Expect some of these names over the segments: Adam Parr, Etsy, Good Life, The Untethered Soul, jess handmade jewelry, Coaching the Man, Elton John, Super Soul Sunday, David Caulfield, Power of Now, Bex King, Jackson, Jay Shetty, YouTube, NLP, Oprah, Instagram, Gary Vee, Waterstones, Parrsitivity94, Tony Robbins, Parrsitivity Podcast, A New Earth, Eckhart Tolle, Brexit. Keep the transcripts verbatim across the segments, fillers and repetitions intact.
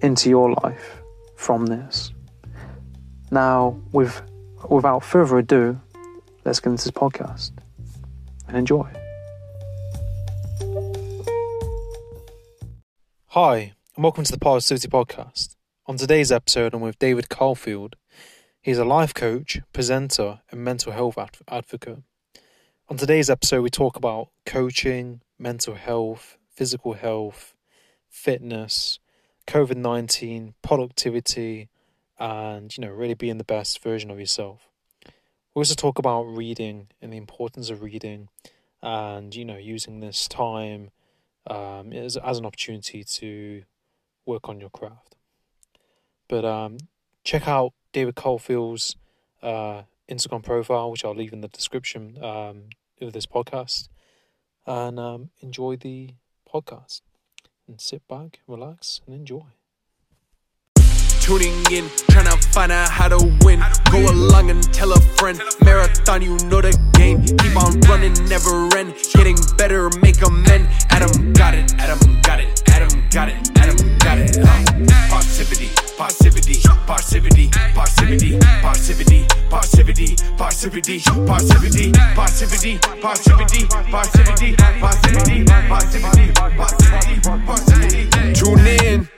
into your life from this. Now, with, without further ado, let's get into this podcast and enjoy. Hi, and welcome to the Parrsitivity Podcast. On today's episode, I'm with David Caulfield. He's a life coach, presenter, and mental health adv- advocate. On today's episode, we talk about coaching, mental health, physical health, fitness, covid nineteen, productivity, and, you know, really being the best version of yourself. We also talk about reading and the importance of reading and, you know, using this time um, as, as an opportunity to work on your craft. But um, check out David Caulfield's uh, Instagram profile, which I'll leave in the description um, of this podcast, and um, enjoy the podcast. And sit back, relax, and enjoy. Tuning in, trying to find out how to win. Go along and tell a friend. Marathon, you know the game. Keep on running, never end. Getting better, make amend. Adam got it, Adam got it, Adam got it, Adam got it. Parrsitivity, parrsitivity, parrsitivity, parrsitivity, parrsitivity, parrsitivity, parrsitivity, parrsitivity, parrsitivity, parrsitivity, parrsitivity, parrsitivity, parrsitivity, parrsitivity, parrsitivity. Tune in.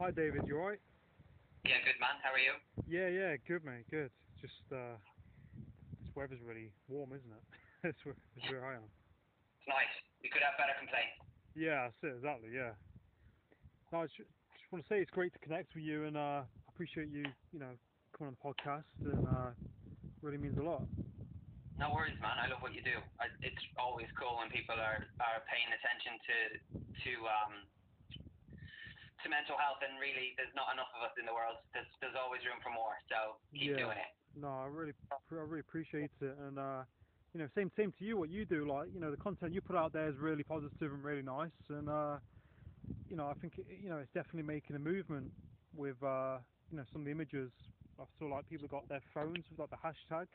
Hi David, you alright? Yeah, good man, how are you? Yeah, yeah, good mate, good. Just, uh, this weather's really warm, isn't it? that's, where, that's where I am. It's nice, you could have better complaints. Yeah, that's it, exactly, yeah. No, I just, just want to say it's great to connect with you, and uh, I appreciate you, you know, coming on the podcast, and uh, really means a lot. No worries man, I love what you do. I, it's always cool when people are, are paying attention to, to, um, to mental health, and really there's not enough of us in the world. There's, there's always room for more, so keep yeah. doing it. No, I really I really appreciate it, and uh, you know, same same to you. What you do, like, you know, the content you put out there is really positive and really nice, and uh, you know, I think it, you know, it's definitely making a movement with uh, you know, some of the images. I saw like people got their phones with like the hashtag,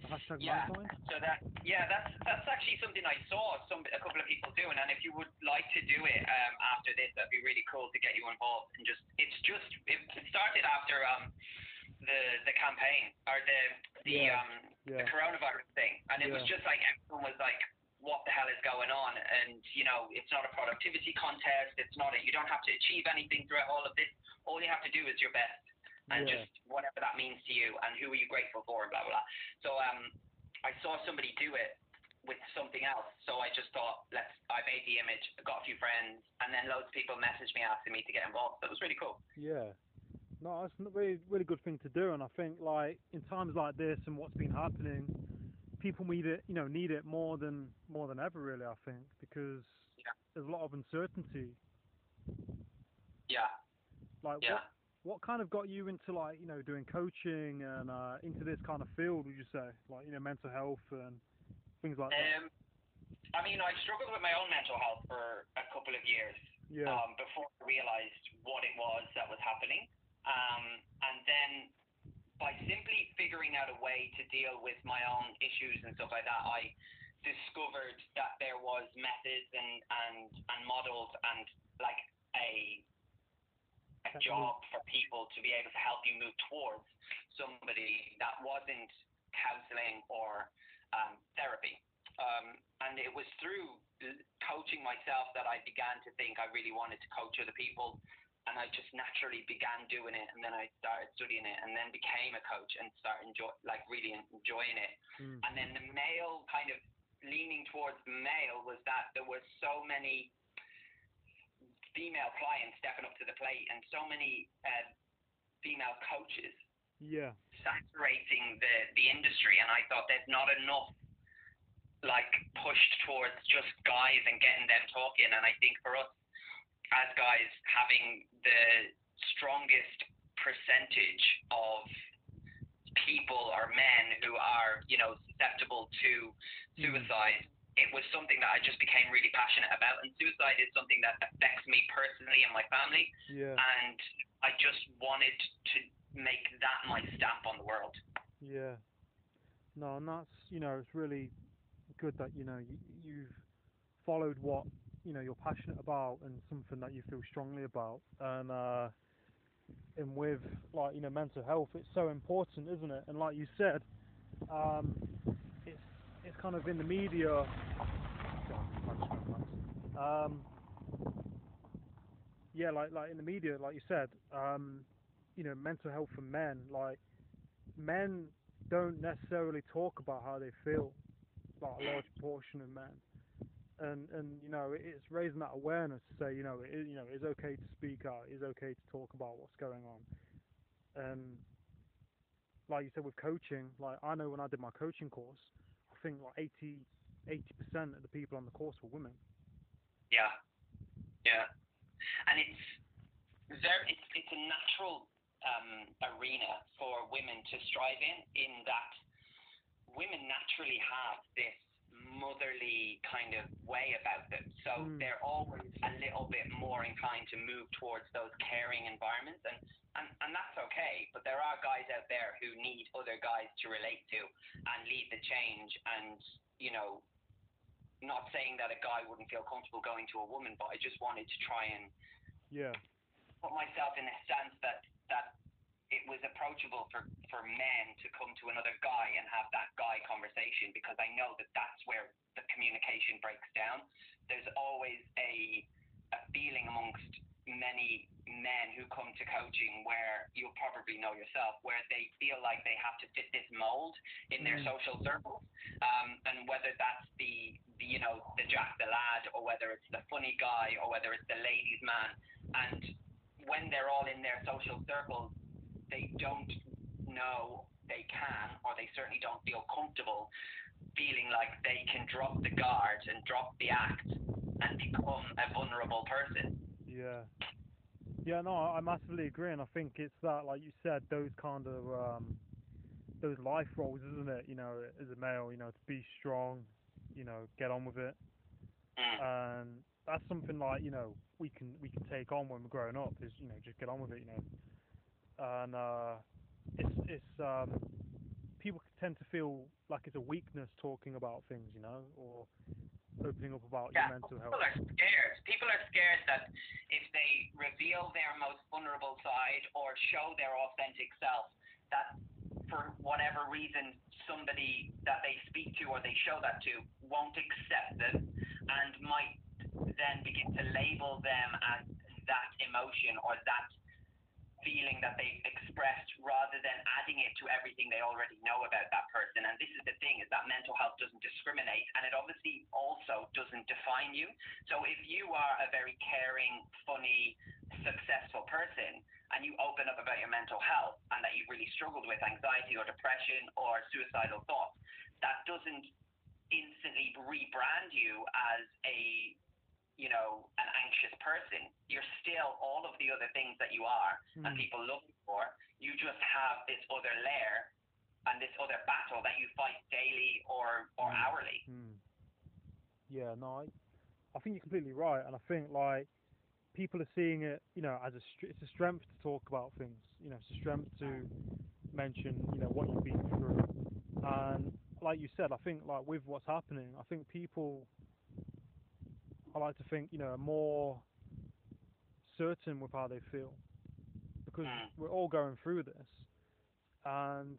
the hashtag yeah. mankind. So that yeah, that's that's actually something I saw some a couple of people doing, and if you would like to do it um, after this, that'd be really cool to get you involved. And just it's just it started after um the the campaign or the the yeah. um yeah. the coronavirus thing, and it yeah. was just like everyone was like, what the hell is going on? And, you know, it's not a productivity contest. It's not a, you don't have to achieve anything throughout all of this. All you have to do is your best. And yeah. just whatever that means to you, and who are you grateful for, and blah, blah, blah. So um, I saw somebody do it with something else. So I just thought, let's. I made the image, got a few friends, and then loads of people messaged me asking me to get involved. So it was really cool. Yeah. No, that's a really, really good thing to do. And I think, like, in times like this and what's been happening, people need it, you know, need it more than more than ever, really, I think, because yeah. there's a lot of uncertainty. Yeah. Like, yeah. What, What kind of got you into, like, you know, doing coaching and uh, into this kind of field, would you say? Like, you know, mental health and things like um, that. I mean, I struggled with my own mental health for a couple of years. yeah. um, before I realized what it was that was happening. Um, and then by simply figuring out a way to deal with my own issues and stuff like that, I discovered that there was methods and, and, and models and like a a job for people to be able to help you move towards somebody that wasn't counseling or um, therapy. Um, and it was through coaching myself that I began to think I really wanted to coach other people. And I just naturally began doing it, and then I started studying it, and then became a coach and started enjoy, like really enjoying it. Mm. And then the male kind of leaning towards male was that there were so many female clients stepping up to the plate, and so many uh, female coaches yeah. saturating the, the industry. And I thought there's not enough like pushed towards just guys and getting them talking. And I think for us, as guys, having the strongest percentage of people or men who are, you know, susceptible to suicide, it was something that I just became really passionate about. And suicide is something that affects me personally and my family. Yeah. And I just wanted to make that my stamp on the world. Yeah. No, and that's, you know, it's really good that, you know, you, you've followed what, you know, you're passionate about and something that you feel strongly about. And uh and with, like, you know, mental health, it's so important, isn't it? And like you said, um it's it's kind of in the media, um yeah like like in the media, like you said, um you know, mental health for men, like men don't necessarily talk about how they feel, like a large portion of men. And, and you know, it's raising that awareness to say, you know, it, you know, it's okay to speak out, it's okay to talk about what's going on. And like you said, with coaching, like I know when I did my coaching course, I think like eighty percent of the people on the course were women. Yeah, yeah, and it's very, it's, it's a natural um, arena for women to strive in, in that women naturally have this motherly kind of way about them, so mm. they're always a little bit more inclined to move towards those caring environments, and, and and that's okay. But there are guys out there who need other guys to relate to and lead the change. And, you know, not saying that a guy wouldn't feel comfortable going to a woman, but I just wanted to try and yeah put myself in a stance that that it was approachable for, for men to come to another guy and have that guy conversation, because I know that that's where the communication breaks down. There's always a, a feeling amongst many men who come to coaching, where you'll probably know yourself, where they feel like they have to fit this mold in their social circles. Um, and whether that's the, the, you know, the Jack the Lad, or whether it's the funny guy, or whether it's the ladies man. And when they're all in their social circles, they don't know they can, or they certainly don't feel comfortable feeling like they can drop the guard and drop the act and become a vulnerable person. Yeah. Yeah, no, I massively agree. And I think it's that, like you said, those kind of, um, those life roles, isn't it? You know, as a male, you know, to be strong, you know, get on with it. Mm. And that's something like, you know, we can, we can take on when we're growing up, is, you know, just get on with it, you know. And uh, it's it's um, people tend to feel like it's a weakness talking about things, you know, or opening up about yeah, your mental health. People are scared. People are scared that if they reveal their most vulnerable side or show their authentic self, that for whatever reason somebody that they speak to or they show that to won't accept them, and might then begin to label them as that emotion or that feeling that they've expressed, rather than adding it to everything they already know about that person. And this is the thing, is that mental health doesn't discriminate, and it obviously also doesn't define you. So if you are a very caring, funny, successful person, and you open up about your mental health and that you've really struggled with anxiety or depression or suicidal thoughts, that doesn't instantly rebrand you as a, you know, an anxious person. You're still all of the other things that you are, mm. and people look for. You just have this other layer and this other battle that you fight daily or, or mm. hourly. Mm. Yeah, no, I, I think you're completely right. And I think, like, people are seeing it, you know, as a it's a strength to talk about things. You know, it's a strength to mention, you know, what you've been through. And like you said, I think like with what's happening, I think people, I like to think, you know, are more certain with how they feel, because we're all going through this. And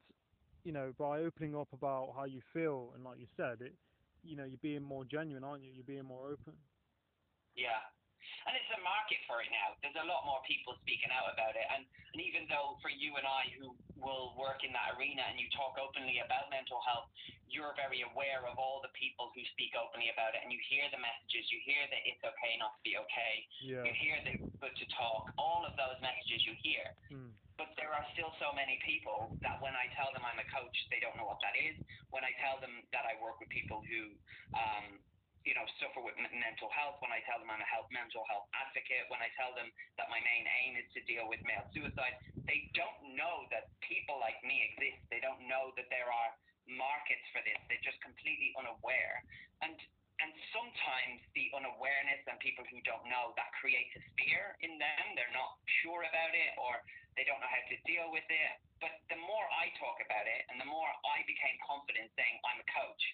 you know, by opening up about how you feel, and like you said, it, you know, you're being more genuine, aren't you? You're being more open. Yeah. And it's a market for it now. There's a lot more people speaking out about it. And, and even though for you and I who will work in that arena and you talk openly about mental health, you're very aware of all the people who speak openly about it, and you hear the messages. You hear that it's okay not to be okay. Yeah. You hear that it's good to talk. All of those messages you hear. Mm. But there are still so many people that when I tell them I'm a coach, they don't know what that is. When I tell them that I work with people who um, – you know, suffer with mental health, when I tell them I'm a health, mental health advocate, when I tell them that my main aim is to deal with male suicide, they don't know that people like me exist. They don't know that there are markets for this. They're just completely unaware. And and sometimes the unawareness and people who don't know, that creates a fear in them. They're not sure about it, or they don't know how to deal with it. But the more I talk about it, and the more I became confident saying I'm a coach,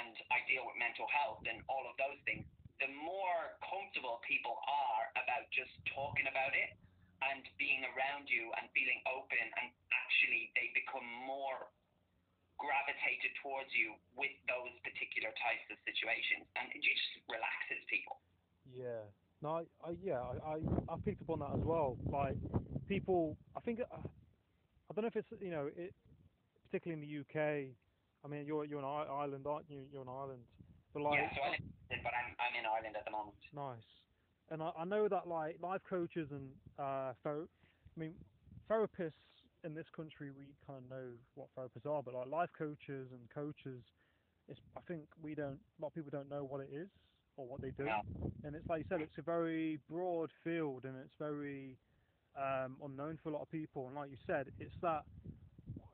and I deal with mental health and all of those things, the more comfortable people are about just talking about it and being around you and feeling open, and actually they become more gravitated towards you with those particular types of situations, and it just relaxes people. Yeah. No, I, I, yeah, I, I, I picked up on that as well. Like, people, I think, I, I don't know if it's, you know, it, particularly in the U K, I mean, you're you're in Ireland, aren't you? You're in Ireland, but like yeah, so I live in Ireland, but I'm I'm in Ireland at the moment. Nice, and I, I know that like life coaches and uh, ther- I mean, therapists in this country, we kind of know what therapists are, but like life coaches and coaches, it's I think we don't a lot of people don't know what it is or what they do, yeah. And it's like you said, it's a very broad field, and it's very um, unknown for a lot of people, and like you said, it's that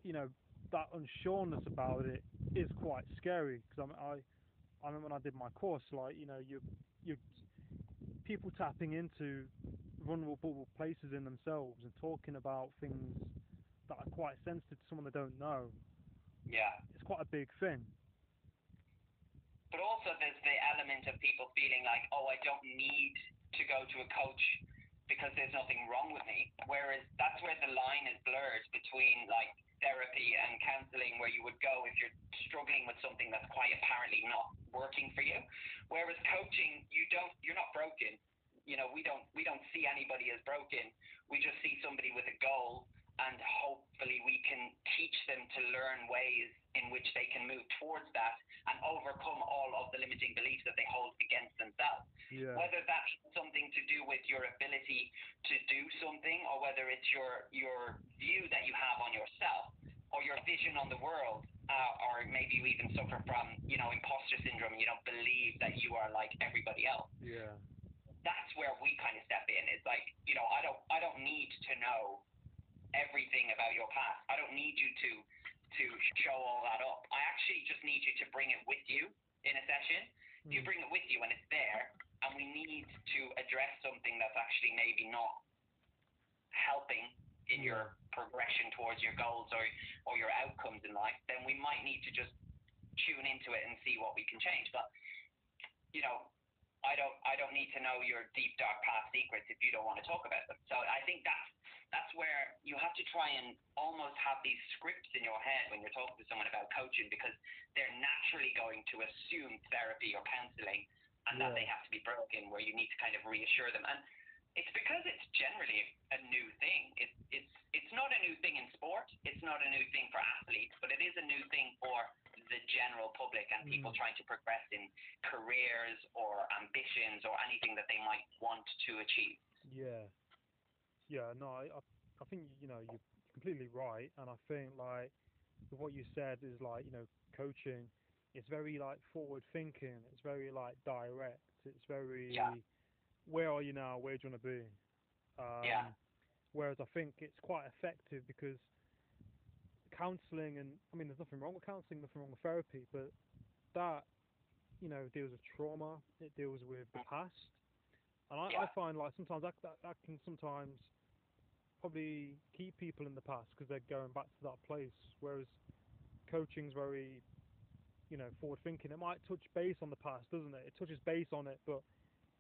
you know. that unsureness about it is quite scary, because I, I, I remember when I did my course, like, you know, you, you, people tapping into vulnerable places in themselves and talking about things that are quite sensitive to someone they don't know. Yeah. It's quite a big thing. But also there's the element of people feeling like, oh, I don't need to go to a coach because there's nothing wrong with me. Whereas that's where the line is blurred between, like, therapy and counselling, where you would go if you're struggling with something that's quite apparently not working for you. Whereas coaching, you don't, you're not broken. You know, we don't, we don't see anybody as broken. We just see somebody with a goal, and hopefully we can teach them to learn ways in which they can move towards that and overcome all of the limiting beliefs that they hold against themselves. Yeah. Whether that's something to do with your ability to do something, or whether it's your your view that you have on yourself, or your vision on the world, uh, or maybe you even suffer from, you know, imposter syndrome. You don't believe that you are like everybody else. Yeah. That's where we kind of step in. It's like, you know, I don't I don't need to know everything about your past. I don't need you to. to show all that up. I actually just need you to bring it with you in a session. You bring it with you and it's there, and we need to address something that's actually maybe not helping in your progression towards your goals or, or your outcomes in life. Then we might need to just tune into it and see what we can change. But, you know, I don't I don't need to know your deep, dark past secrets if you don't want to talk about them. So I think that's, that's where you have to try and almost have these scripts in your head when you're talking to someone about coaching, because they're naturally going to assume therapy or counselling and yeah. that they have to be broken, where you need to kind of reassure them. And it's because it's generally a new thing. It, it's, it's not a new thing in sport. It's not a new thing for athletes, but it is a new thing for the general public and people mm. trying to progress in careers or ambitions or anything that they might want to achieve. Yeah. Yeah, no, I I think, you know, you're completely right. And I think, like, what you said is, like, you know, coaching, it's very, like, forward thinking. It's very, like, direct. It's very, yeah. where are you now? Where do you want to be? Um, yeah. Whereas I think it's quite effective, because counselling, and I mean, there's nothing wrong with counselling, nothing wrong with therapy, but that, you know, deals with trauma, it deals with the past, And I, yeah. I find like sometimes that, that, that can sometimes probably keep people in the past because they're going back to that place. Whereas coaching's very, you know, forward thinking. It might touch base on the past, doesn't it? It touches base on it, but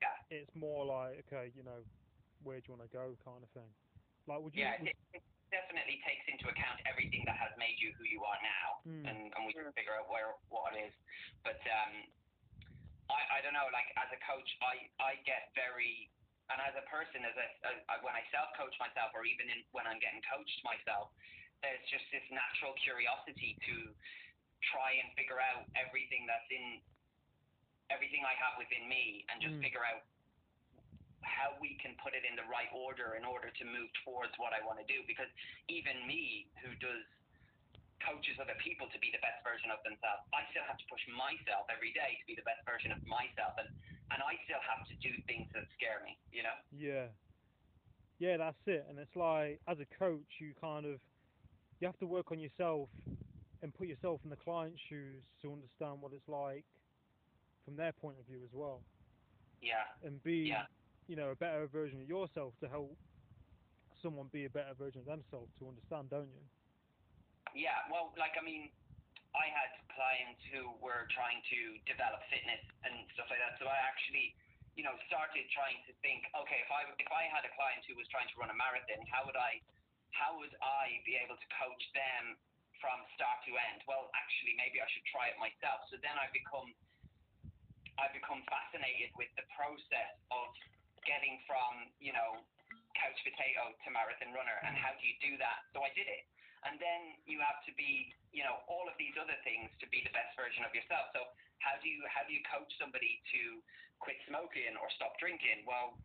yeah. it's more like, okay, you know, where do you want to go, kind of thing. Like, would you? Yeah, would, it, it definitely takes into account everything that has made you who you are now, mm. and, and we can figure out where what it is. But um, I, I don't know. Like as a coach, I, I get very, and as a person, as a, a when I self-coach myself, or even in, when I'm getting coached myself, there's just this natural curiosity to try and figure out everything that's in everything I have within me, and just mm. figure out how we can put it in the right order in order to move towards what I want to do. Because even me, who does coaches other people to be the best version of themselves, I still have to push myself every day to be the best version of myself, and and I still have to do things that scare me, you know? Yeah. Yeah, that's it. And it's like, as a coach, you kind of, you have to work on yourself and put yourself in the client's shoes to understand what it's like from their point of view as well. Yeah. And be... Yeah. you know, a better version of yourself to help someone be a better version of themselves to understand, don't you? Yeah, well, like, I mean, I had clients who were trying to develop fitness and stuff like that, so I actually, you know, started trying to think, okay, if I if I had a client who was trying to run a marathon, how would I, how would I be able to coach them from start to end? Well, actually, maybe I should try it myself. So then I become, I become fascinated with the process of getting from, you know, couch potato to marathon runner, and how do you do that? So I did it. And then you have to be, you know, all of these other things to be the best version of yourself. So how do you how do you coach somebody to quit smoking or stop drinking? Well,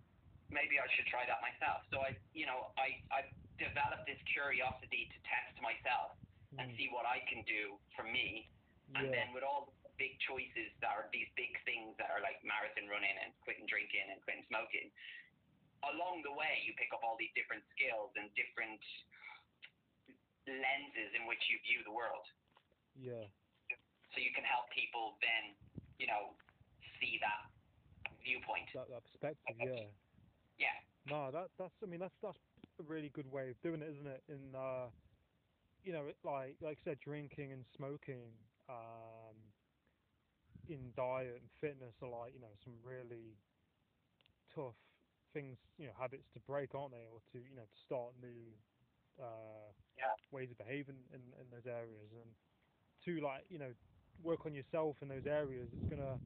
maybe I should try that myself. So I, you know, I, I developed this curiosity to test myself mm. and see what I can do for me. Yeah. And then with all the big choices that are these big things that are like marathon running and quitting drinking and quitting smoking, along the way you pick up all these different skills and different lenses in which you view the world. Yeah. So you can help people then, you know, see that viewpoint. That, that perspective, yeah. Yeah. No, that that's I mean that's that's a really good way of doing it, isn't it? In uh, you know, like like I said, drinking and smoking. Um, in diet and fitness are like, you know, some really tough things, you know, habits to break, aren't they? Or to, you know, to start new uh, yeah. ways of behaving in, in those areas. And to, like, you know, work on yourself in those areas, it's going to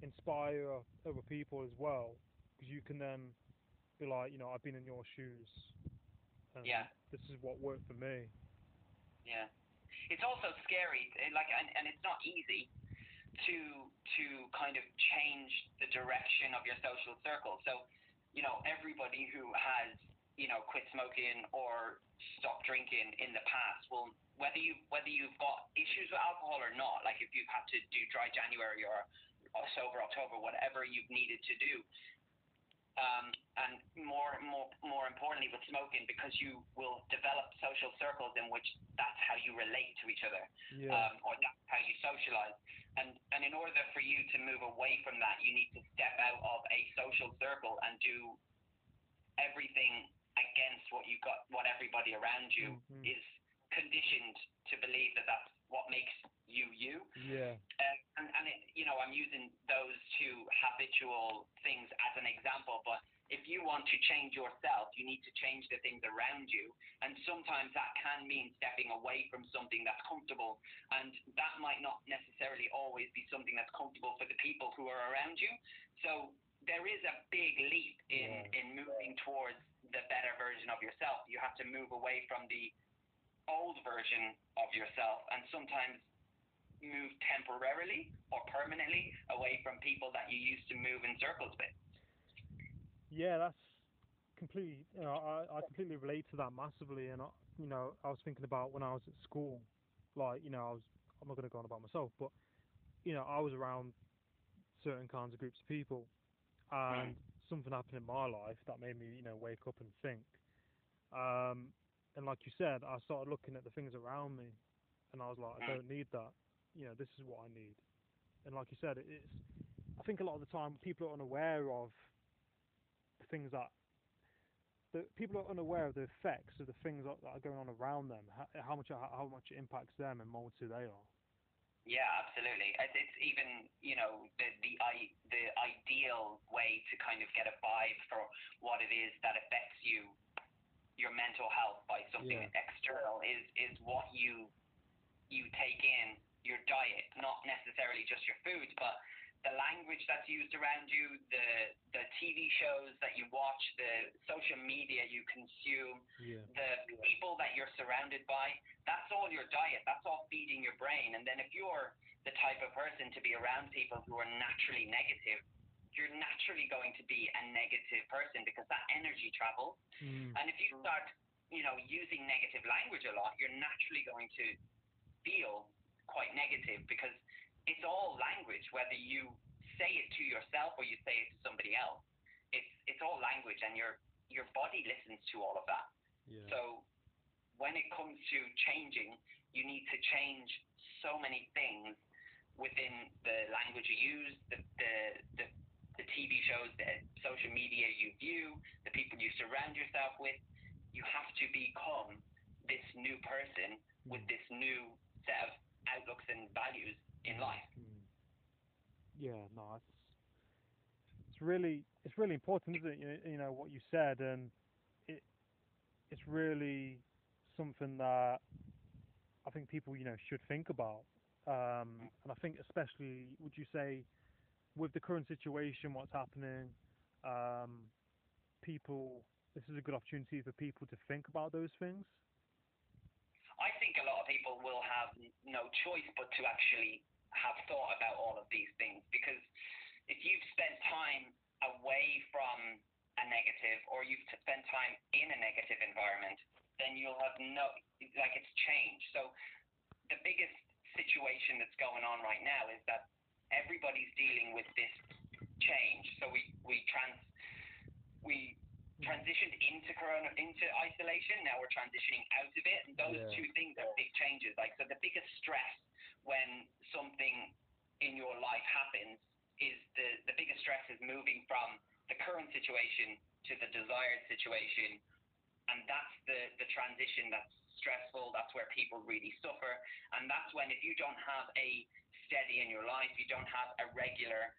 inspire other people as well. Because you can then be like, you know, I've been in your shoes. And yeah. this is what worked for me. Yeah. It's also scary, like, and, and it's not easy to to kind of change the direction of your social circle. So, you know, everybody who has, you know, quit smoking or stopped drinking in the past, well, whether you whether you've got issues with alcohol or not, like if you've had to do dry January or, or sober October, whatever you've needed to do. Um, and more, more, more importantly with smoking, because you will develop social circles in which that's how you relate to each other, yeah. um, or that's how you socialize. And and in order for you to move away from that, you need to step out of a social circle and do everything against what you got, what everybody around you mm-hmm. is conditioned to believe that that's what makes you you. Yeah. Um, and and it, you know, I'm using those two habitual things as an example, but if you want to change yourself, you need to change the things around you, and sometimes that can mean stepping away from something that's comfortable, and that might not necessarily always be something that's comfortable for the people who are around you. So there is a big leap in yeah. in moving towards the better version of yourself. You have to move away from the old version of yourself, and sometimes move temporarily or permanently away from people that you used to move in circles with. Yeah, that's completely, you know, I, I completely relate to that massively. And I, you know, I was thinking about when I was at school, like, you know, I was, I'm not going to go on about myself, but, you know, I was around certain kinds of groups of people, and mm. something happened in my life that made me, you know, wake up and think. Um, And like you said, I started looking at the things around me, and I was like, I don't need that. You know, this is what I need. And like you said, it's. I think a lot of the time people are unaware of things that, that people are unaware of the effects of the things that, that are going on around them, how, how much how, how much it impacts them and molds who they are. Yeah, absolutely. It's even, you know, the the I, the ideal way to kind of get a vibe for what it is that affects you, your mental health, by something yeah. external is is what you you take in, your diet, not necessarily just your food, but the language that's used around you, the the T V shows that you watch, the social media you consume, yeah. the people that you're surrounded by. That's all your diet. That's all feeding your brain. And then if you're the type of person to be around people who are naturally negative, you're naturally going to be a negative person because that energy travels. Mm. And if you start, you know, using negative language a lot, you're naturally going to feel quite negative because it's all language, whether you say it to yourself or you say it to somebody else. It's it's all language, and your your body listens to all of that. Yeah. So when it comes to changing, you need to change so many things within the language you use, the the the, the T V shows, the social media you view, the people you surround yourself with. You have to become this new person with this new set of outlooks and values in life. Yeah, no, it's, it's really it's really important, isn't it? You, you know what you said, and it it's really something that I think people, you know, should think about. Um, and I think especially, would you say, with the current situation, what's happening, um, people, this is a good opportunity for people to think about those things. I think a lot of people will have no choice but to actually have thought about all of these things, because if you've spent time away from a negative, or you've spent time in a negative environment, then you'll have no, like, it's changed. So the biggest situation that's going on right now is that everybody's dealing with this change. So we we trans we transitioned into corona, into isolation. Now we're transitioning out of it, and those yeah. two things are big changes. Like, so the biggest stress when something in your life happens is the the biggest stress is moving from the current situation to the desired situation, and that's the the transition that's stressful. That's where people really suffer, and that's when, if you don't have a steady in your life, you don't have a regular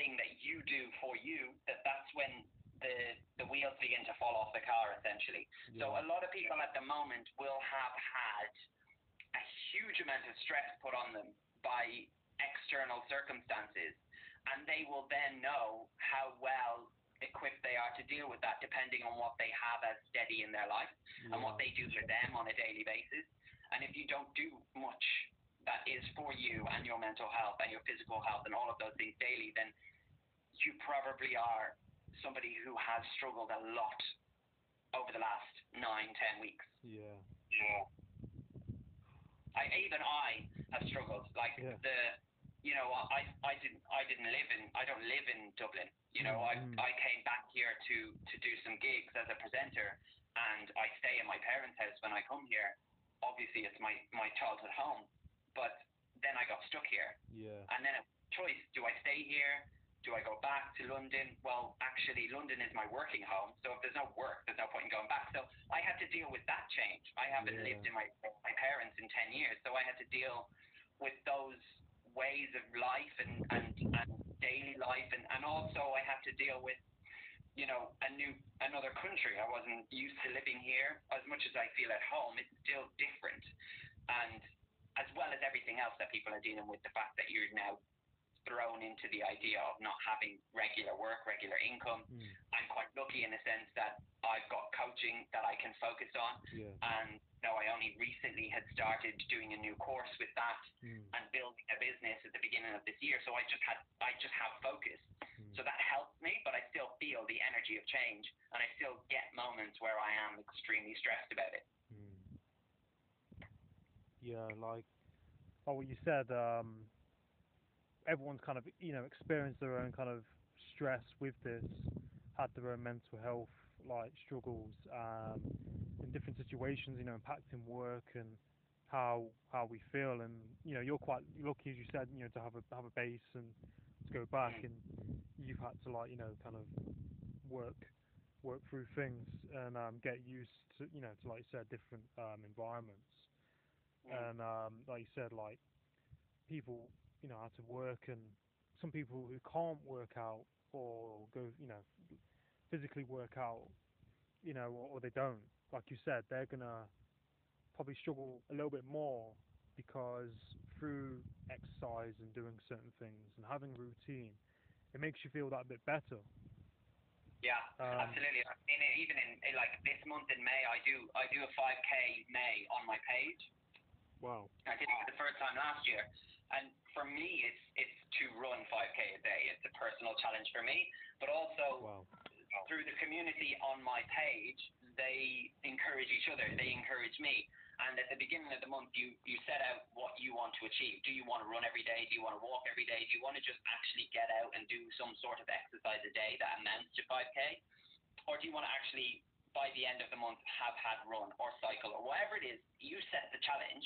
thing that you do for you, that that's when the the wheels begin to fall off the car, essentially. Yeah. So a lot of people at the moment will have had a huge amount of stress put on them by external circumstances, and they will then know how well equipped they are to deal with that, depending on what they have as steady in their life yeah. and what they do for them on a daily basis. And if you don't do much that is for you and your mental health and your physical health and all of those things daily, then you probably are somebody who has struggled a lot over the last nine, ten weeks. Yeah. Yeah. I, even I have struggled. Like yeah. the, you know, I, I didn't, I didn't live in, I don't live in Dublin. You know, mm-hmm. I, I came back here to, to do some gigs as a presenter, and I stay in my parents' house when I come here. Obviously, it's my, my childhood home, but then I got stuck here. Yeah. And then a choice: do I stay here? Do I go back to London? Well, actually, London is my working home, so if there's no work, there's no point in going back. So I had to deal with that change. I haven't yeah. lived in my my parents in ten years, so I had to deal with those ways of life and, and, and daily life, and, and also I had to deal with, you know, a new another country. I wasn't used to living here. As much as I feel at home, it's still different. And as well as everything else that people are dealing with, the fact that you're now thrown into the idea of not having regular work, regular income. Mm. I'm quite lucky in the sense that I've got coaching that I can focus on. Yeah. And no, I only recently had started doing a new course with that mm. and building a business at the beginning of this year. So I just had, I just have focus. Mm. So that helped me, but I still feel the energy of change, and I still get moments where I am extremely stressed about it. Mm. Yeah. Like, oh, what you said, um, everyone's kind of, you know, experienced their own kind of stress with this, had their own mental health like struggles um, in different situations, you know, impacting work and how how we feel. And you know, you're quite lucky, as you said, you know, to have a have a base and to go back, and you've had to, like, you know, kind of work work through things and um, get used to, you know, to, like you said, different um, environments. Mm. And um, like you said, like people, you know, how to work, and some people who can't work out or go, you know, physically work out, you know, or, or they don't, like you said, they're gonna probably struggle a little bit more, because through exercise and doing certain things and having routine, it makes you feel that a bit better. Yeah, um, absolutely. I mean, even in, in like this month in May, I do I do a five K May on my page. Wow. I did it for the first time last year, and for me, it's it's to run five K a day. It's a personal challenge for me, but also. Wow. Through the community on my page, they encourage each other, they encourage me, and at the beginning of the month you, you set out what you want to achieve. Do you want to run every day? Do you want to walk every day? Do you want to just actually get out and do some sort of exercise a day that amounts to five K? Or do you want to actually, by the end of the month, have had run or cycle or whatever it is? You set the challenge.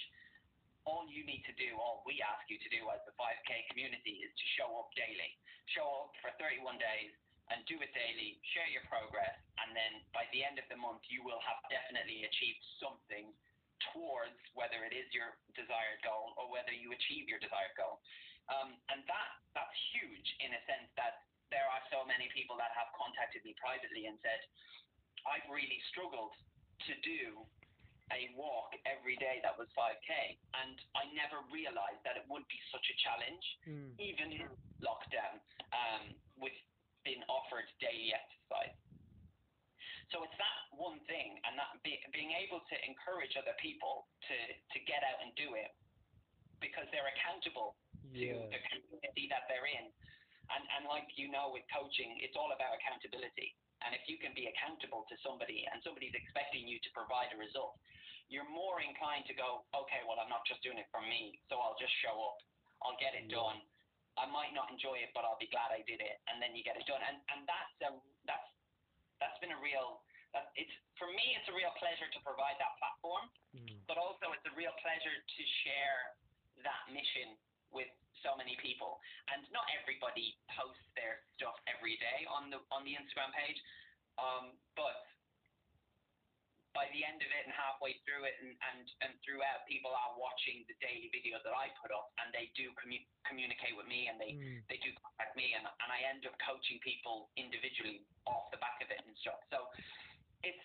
All you need to do, all we ask you to do as the five K community, is to show up daily. Show up for thirty-one days, and do it daily, share your progress, and then by the end of the month, you will have definitely achieved something towards whether it is your desired goal or whether you achieve your desired goal. Um, and that that's huge in a sense that there are so many people that have contacted me privately and said, I've really struggled to do a walk every day that was five K, and I never realized that it would be such a challenge, mm. even in lockdown, um, with been offered daily exercise. So it's that one thing, and that be, being able to encourage other people to, to get out and do it, because they're accountable yeah. to the community that they're in. And, and like you know, with coaching, it's all about accountability. And if you can be accountable to somebody and somebody's expecting you to provide a result, you're more inclined to go, okay, well, I'm not just doing it for me, so I'll just show up. I'll get it yeah. done. I might not enjoy it, but I'll be glad I did it, and then you get it done. And and that's a, that's that's been a real. Uh, it's for me, it's a real pleasure to provide that platform, mm. but also it's a real pleasure to share that mission with so many people. And not everybody posts their stuff every day on the on the Instagram page, um, but by the end of it and halfway through it and, and, and throughout, people are watching the daily videos that I put up, and they do commu- communicate with me, and they, mm. they do contact me, and, and I end up coaching people individually off the back of it and stuff. So it's,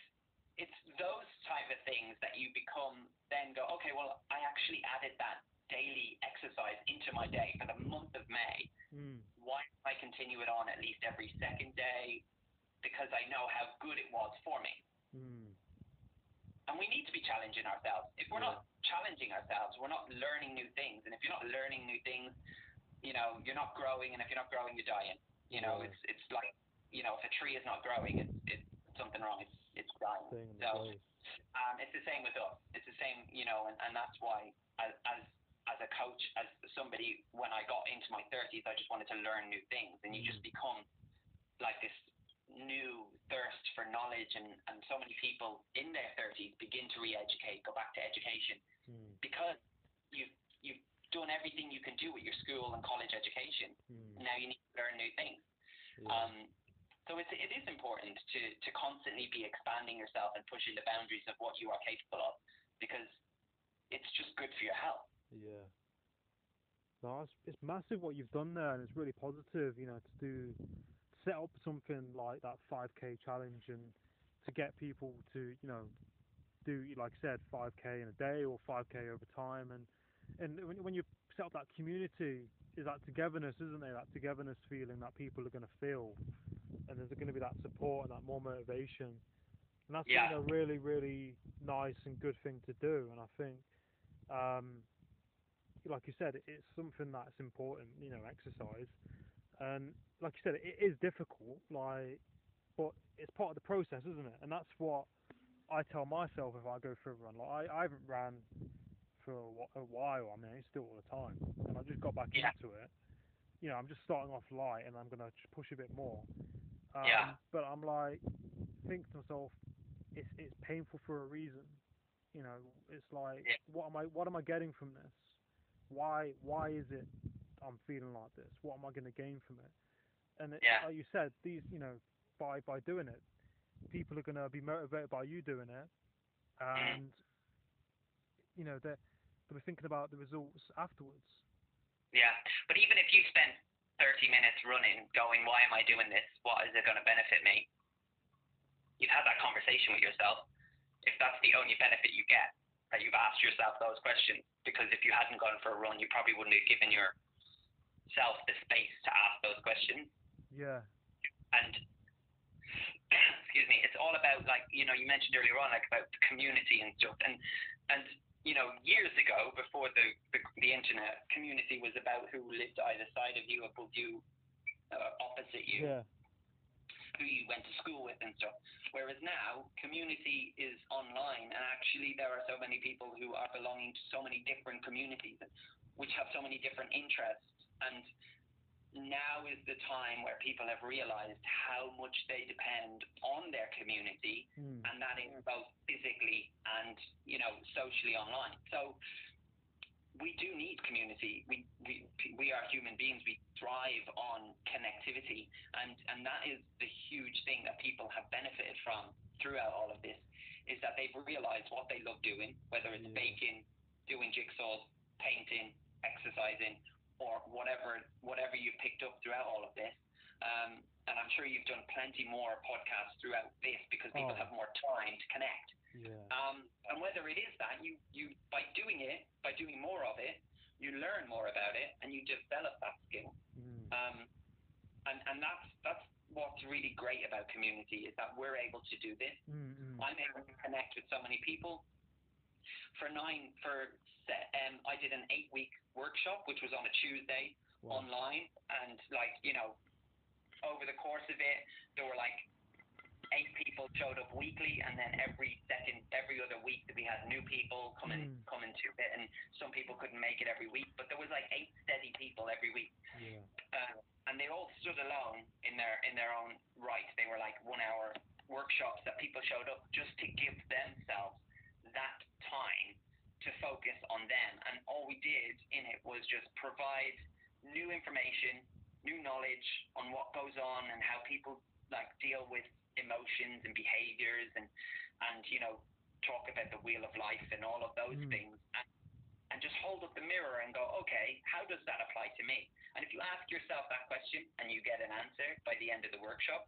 it's those type of things that you become then go, okay, well, I actually added that daily exercise into my day for the month of May. Mm. Why do I continue it on at least every second day? Because I know how good it was for me. Mm. And we need to be challenging ourselves. If we're yeah. not challenging ourselves, we're not learning new things. And if you're not learning new things, you know, you're not growing. And if you're not growing, you're dying. You know, yeah. it's it's like, you know, if a tree is not growing, it's, it's something wrong. It's it's dying. Thing so um, it's the same with us. It's the same, you know, and, and that's why as, as as a coach, as somebody, when I got into my thirties, I just wanted to learn new things. And you just become like this new thirst for knowledge, and, and so many people in their thirties begin to re-educate, go back to education, mm. because you've, you've done everything you can do with your school and college education. Mm. Now you need to learn new things. Yeah. Um, so it's, it is important to, to constantly be expanding yourself and pushing the boundaries of what you are capable of, because it's just good for your health. Yeah. No, it's, it's massive what you've done there, and it's really positive, you know, to do... set up something like that five K challenge, and to get people to, you know, do, like I said, five K in a day or five K over time. And and when, when you set up that community, is that togetherness, isn't there? That togetherness feeling that people are going to feel, and there's going to be that support and that more motivation. And that's yeah. been a really, really nice and good thing to do. And I think, um, like you said, it's something that's important, you know, exercise. And like you said, it is difficult, like, but it's part of the process, isn't it? And that's what I tell myself if I go for a run. Like, I, I haven't ran for a, a while. I mean, I used to do it all the time, and I just got back yeah. into it. You know, I'm just starting off light, and I'm going to push a bit more. Um, yeah. But I'm like, think to myself, it's it's painful for a reason. You know, it's like, yeah. what am I what am I getting from this? Why why is it? I'm feeling like this. What am I going to gain from it? And it, yeah. like you said, these, you know, by by doing it, people are going to be motivated by you doing it, and you know they're, they're thinking about the results afterwards. Yeah, but even if you spent thirty minutes running, going, why am I doing this? What is it going to benefit me? You've had that conversation with yourself. If that's the only benefit you get, that you've asked yourself those questions, because if you hadn't gone for a run, you probably wouldn't have given yourself the space to ask those questions. Yeah. And, excuse me, it's all about, like, you know, you mentioned earlier on, like, about the community and stuff. And, and you know, years ago, before the, the, the internet, community was about who lived either side of you, above you, uh, opposite you, yeah. who you went to school with and stuff. Whereas now, community is online, and actually there are so many people who are belonging to so many different communities, which have so many different interests. And now is the time where people have realized how much they depend on their community, mm. and that is both physically and, you know, socially online. So we do need community. We we we are human beings. We thrive on connectivity, and, and that is the huge thing that people have benefited from throughout all of this, is that they've realized what they love doing, whether it's yeah. baking, doing jigsaws, painting, exercising, or whatever whatever you've picked up throughout all of this. Um, and I'm sure you've done plenty more podcasts throughout this, because people oh. have more time to connect. Yeah. Um, and whether it is that, you, you by doing it, by doing more of it, you learn more about it, and you develop that skill. Mm. Um, and, and that's that's what's really great about community, is that we're able to do this. Mm-hmm. I'm able to connect with so many people. For nine, for um, I did an eight-week workshop, which was on a Tuesday, wow. online, and, like, you know, over the course of it, there were, like, eight people showed up weekly, and then every second, every other week, we had new people come in, mm. come into it, and some people couldn't make it every week, but there was, like, eight steady people every week, yeah. uh, and they all stood alone in their in their own right. They were, like, one-hour workshops that people showed up just to give themselves that time to focus on them, and all we did in it was just provide new information, new knowledge on what goes on and how people, like, deal with emotions and behaviors, and and you know, talk about the wheel of life and all of those mm. things, and, and just hold up the mirror and go, okay, how does that apply to me? And if you ask yourself that question and you get an answer by the end of the workshop,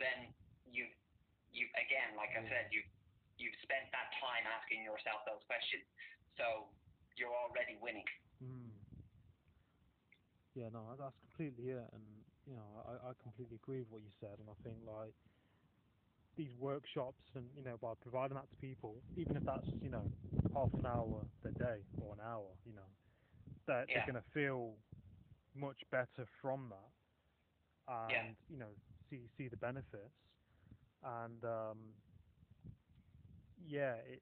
then you you again, like mm. I said, you you've spent that time asking yourself those questions, so you're already winning. Mm. Yeah, no, that's completely it, and, you know, I, I completely agree with what you said, and I think, like, these workshops and, you know, by providing that to people, even if that's, you know, half an hour a day or an hour, you know, that yeah. they're going to feel much better from that, and, yeah. you know, see see the benefits, and, um, yeah, it's,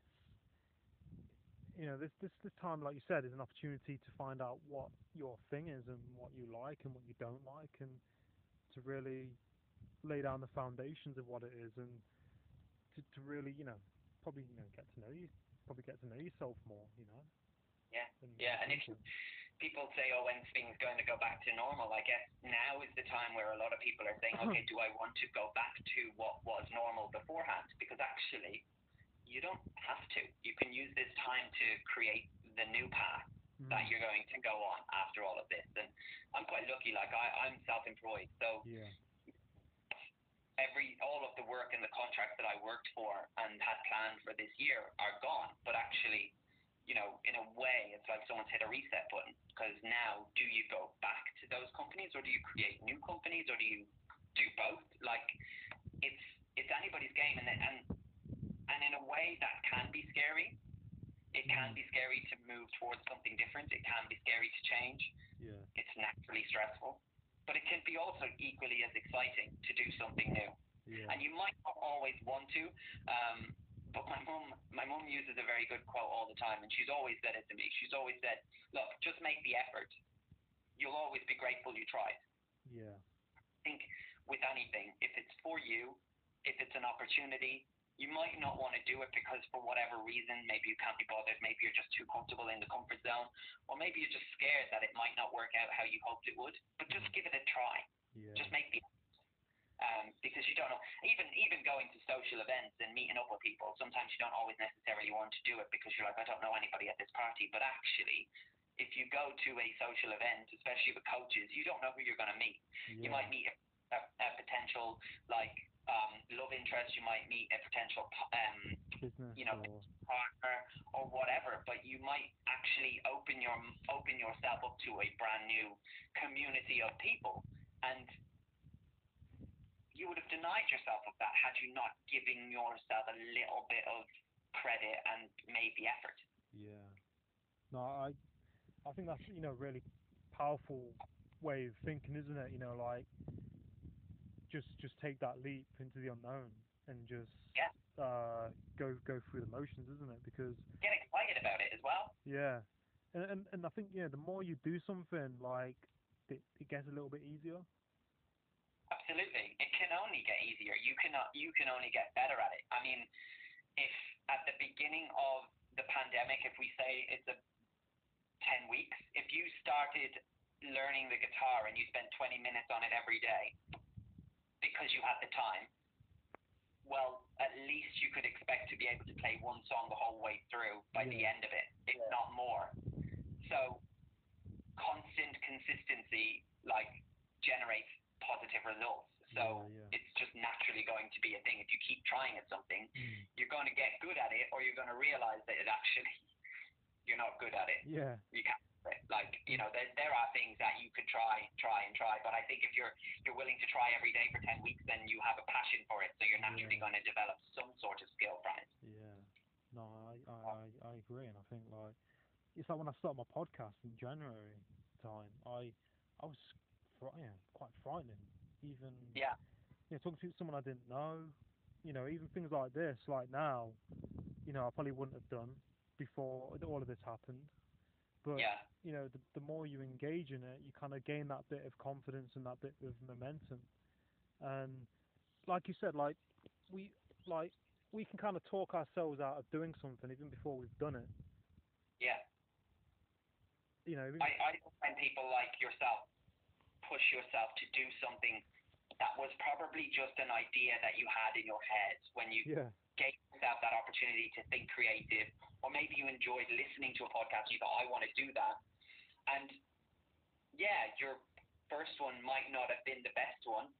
you know, this this this time, like you said, is an opportunity to find out what your thing is and what you like and what you don't like, and to really lay down the foundations of what it is, and to, to really, you know, probably, you know, get to know you, probably get to know yourself more, you know. Yeah, yeah, and if people say, oh, when's things going to go back to normal, I guess now is the time where a lot of people are saying, okay, do I want to go back to what was normal beforehand? Because actually, you don't have to. You can use this time to create the new path mm. that you're going to go on after all of this. And I'm quite lucky, like, I, I'm self-employed, so yeah. every all of the work and the contracts that I worked for and had planned for this year are gone. But actually, you know, in a way, it's like someone's hit a reset button, because now, do you go back to those companies, or do you create new companies, or do you do both? Like, it's it's anybody's game, and and And in a way, that can be scary. It can be scary to move towards something different. It can be scary to change. Yeah. It's naturally stressful. But it can be also equally as exciting to do something new. Yeah. And you might not always want to. Um, but my mum my mum uses a very good quote all the time, and she's always said it to me. She's always said, look, just make the effort. You'll always be grateful you tried. Yeah. I think with anything, if it's for you, if it's an opportunity, you might not want to do it because for whatever reason, maybe you can't be bothered, maybe you're just too comfortable in the comfort zone, or maybe you're just scared that it might not work out how you hoped it would, but just give it a try. Yeah. Just make the um, because because you don't know. Even even going to social events and meeting up with people, sometimes you don't always necessarily want to do it because you're like, I don't know anybody at this party. But actually, if you go to a social event, especially with coaches, you don't know who you're going to meet. Yeah. You might meet a, a, a potential like. Um, love interest, you might meet a potential um, business you know or... partner or whatever, but you might actually open your open yourself up to a brand new community of people, and you would have denied yourself of that had you not given yourself a little bit of credit and made the effort. Yeah, no, I I think that's, you know, really powerful way of thinking, isn't it? You know, like Just, just take that leap into the unknown and just yeah. uh, go go through the motions, isn't it? Because get excited about it as well. Yeah, and and, and I think yeah, the more you do something, like it, it gets a little bit easier. Absolutely, it can only get easier. You cannot, you can only get better at it. I mean, if at the beginning of the pandemic, if we say it's a ten weeks, if you started learning the guitar and you spent twenty minutes on it every day, because you had the time, well, at least you could expect to be able to play one song the whole way through by yeah. the end of it, if yeah. not more. So constant consistency, like, generates positive results. So yeah, yeah. it's just naturally going to be a thing. If you keep trying at something, mm. you're going to get good at it, or you're going to realize that it actually, you're not good at it. Yeah. You can't. Like, you know, there there are things that you could try, try and try, but I think if you're you're willing to try every day for ten weeks, then you have a passion for it, so you're naturally yeah. going to develop some sort of skill from it. Yeah, no, I, I, I agree, and I think, like, it's like when I started my podcast in January time, I I was yeah, quite frightened, even yeah, you know, talking to someone I didn't know, you know, even things like this, like now, you know, I probably wouldn't have done before all of this happened. But, yeah. you know, the, the more you engage in it, you kind of gain that bit of confidence and that bit of momentum. And like you said, like, we like we can kind of talk ourselves out of doing something even before we've done it. Yeah. You know, I, I find people like yourself, push yourself to do something that was probably just an idea that you had in your head when you... Yeah. gave yourself that opportunity to think creative, or maybe you enjoyed listening to a podcast, you thought, I want to do that. And yeah, your first one might not have been the best one,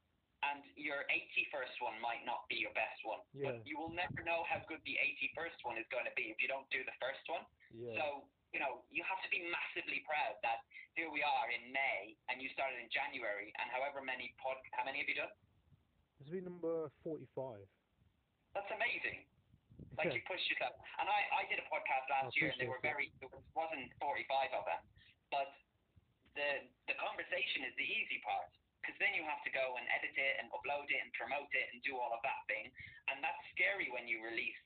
and your eighty-first one might not be your best one. Yeah. But you will never know how good the eighty-first one is going to be if you don't do the first one. Yeah. So, you know, you have to be massively proud that here we are in May, and you started in January, and however many pod, how many have you done? This will be number forty-five. That's amazing. Like, you pushed yourself. And I, I did a podcast last year, and they were very, it wasn't forty-five of them, but the the conversation is the easy part, because then you have to go and edit it and upload it and promote it and do all of that thing, and that's scary when you release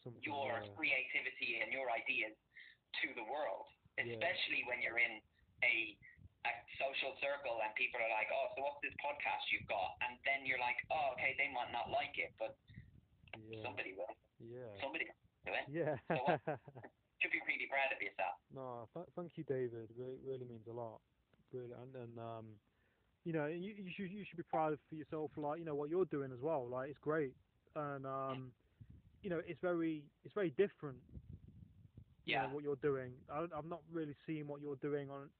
Something, your uh, creativity and your ideas to the world, especially yeah. when you're in a a social circle and people are like, oh, so what's this podcast you've got? And then you're like, oh, okay, they might not like it, but yeah. somebody will. Yeah. Somebody will do it. Yeah. So what, you should be really proud of yourself. No, th- thank you, David. Really, really means a lot. Really, and, and um, you know, you, you should you should be proud for yourself, like, you know, what you're doing as well. Like, it's great, and um, you know, it's very it's very different. Yeah. You know, what you're doing, I, I've not really seen what you're doing on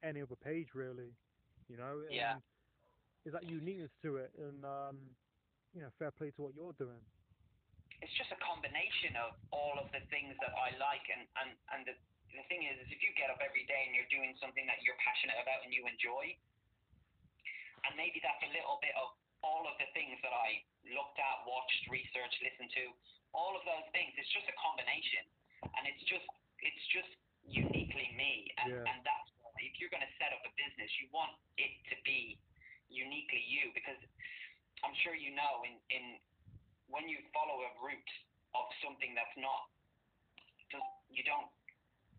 any other page, really, you know. Yeah. And there's that uniqueness to it, and um, you know, fair play to what you're doing. It's just a combination of all of the things that I like, and and and the the thing is, is if you get up every day and you're doing something that you're passionate about and you enjoy, and maybe that's a little bit of all of the things that I looked at, watched, researched, listened to, all of those things. It's just a combination, and it's just it's just uniquely me, and, yeah. and that's. If you're going to set up a business, you want it to be uniquely you, because I'm sure you know, in, in when you follow a route of something that's not, just, you don't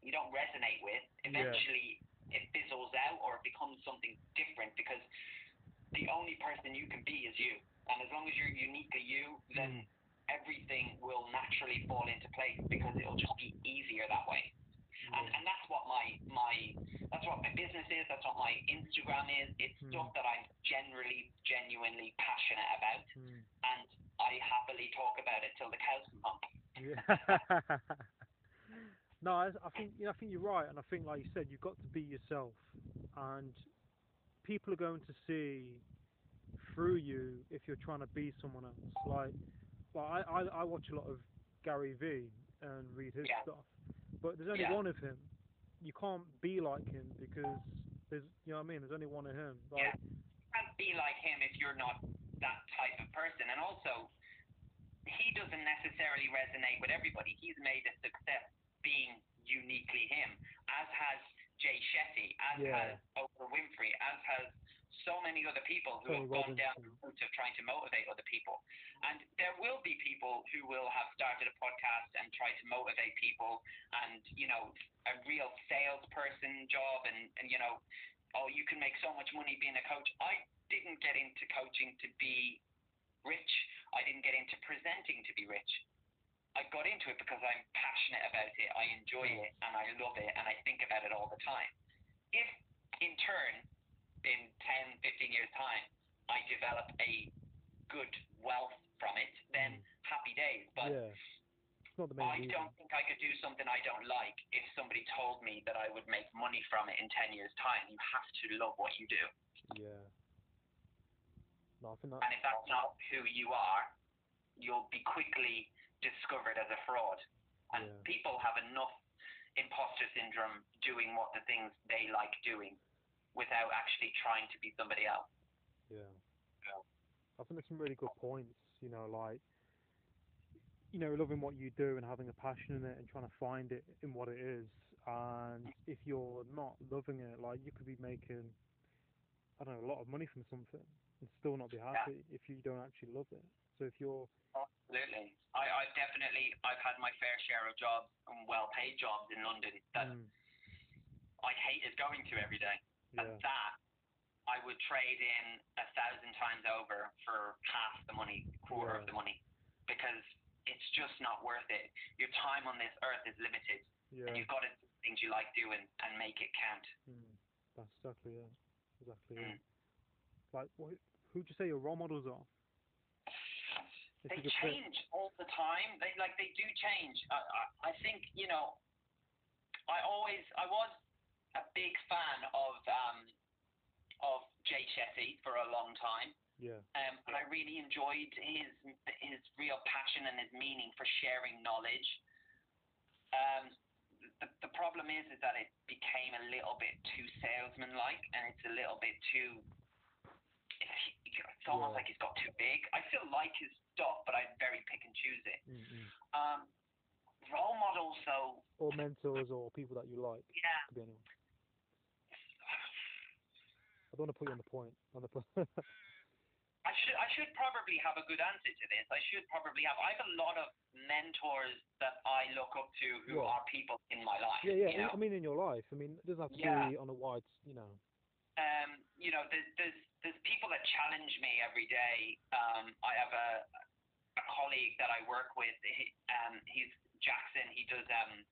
you don't resonate with, eventually yeah. it fizzles out or it becomes something different, because the only person you can be is you, and as long as you're uniquely you, then everything will naturally fall into place, because it'll just be easier that way. And, and that's what my, my that's what my business is, that's what my Instagram is. It's mm. stuff that I'm generally, genuinely passionate about, mm. and I happily talk about it till the cows come home. Yeah. No, I, I think you know, I think you're right, and I think, like you said, you've got to be yourself, and people are going to see through you if you're trying to be someone else. Like, well, I, I, I watch a lot of Gary Vee and read his yeah. stuff, but there's only yeah. one of him. You can't be like him because there's, you know what I mean, there's only one of him. Like, yeah. You can't be like him if you're not that type of person, and also he doesn't necessarily resonate with everybody. He's made a success being uniquely him, as has Jay Shetty, as yeah. has Oprah Winfrey, as has so many other people who Tony have Robbins. Gone down the route of trying to motivate other people. And there will be people who will have started a podcast and try to motivate people, and, you know, a real salesperson job, and, and you know, oh, you can make so much money being a coach. I didn't get into coaching to be rich. I didn't get into presenting to be rich. I got into it because I'm passionate about it, I enjoy it, and I love it, and I think about it all the time. If, in turn, in ten, fifteen years' time, I develop a good wealth from it, then happy days. But yeah. it's not the main I reason. Don't think I could do something I don't like if somebody told me that I would make money from it in ten years' time. You have to love what you do. Yeah. No, I think that's... And if that's not who you are, you'll be quickly discovered as a fraud, and yeah. people have enough imposter syndrome doing what the things they like doing without actually trying to be somebody else. Yeah, yeah. I think there's some really good points, you know, like, you know, loving what you do and having a passion in it and trying to find it in what it is. And if you're not loving it, like, you could be making, I don't know, a lot of money from something and still not be happy yeah. if you don't actually love it. So if you're Absolutely. I, I've definitely, I've had my fair share of jobs and well-paid jobs in London that mm. I hated going to every day. Yeah. And that I would trade in a thousand times over for half the money, quarter yeah. of the money, because it's just not worth it. Your time on this earth is limited, yeah. and you've got to do things you like doing and make it count. Mm. That's exactly it. Exactly mm. it. Like, what, who'd you say your role models are? They change all the time. They like they do change. I, I, I think, you know, I always I was a big fan of um of Jay Shetty for a long time. Yeah. Um, and I really enjoyed his his real passion and his meaning for sharing knowledge. Um, the the problem is is that it became a little bit too salesman-like, and it's a little bit too. It's almost yeah. like he's got too big. I still like his stuff, but I very pick and choose it. Mm-hmm. Um, role models, though. Or mentors, or people that you like. Yeah. Could be anyone. I don't want to put you on the point. On the point. I should. I should probably have a good answer to this. I should probably have. I have a lot of mentors that I look up to who yeah. are people in my life. Yeah, yeah. You know? I mean, in your life. I mean, it doesn't have to yeah. be on a wide, you know. Um, you know, there's, there's there's people that challenge me every day. Um, I have a, a colleague that I work with. He, um, he's Jackson. He does. Um,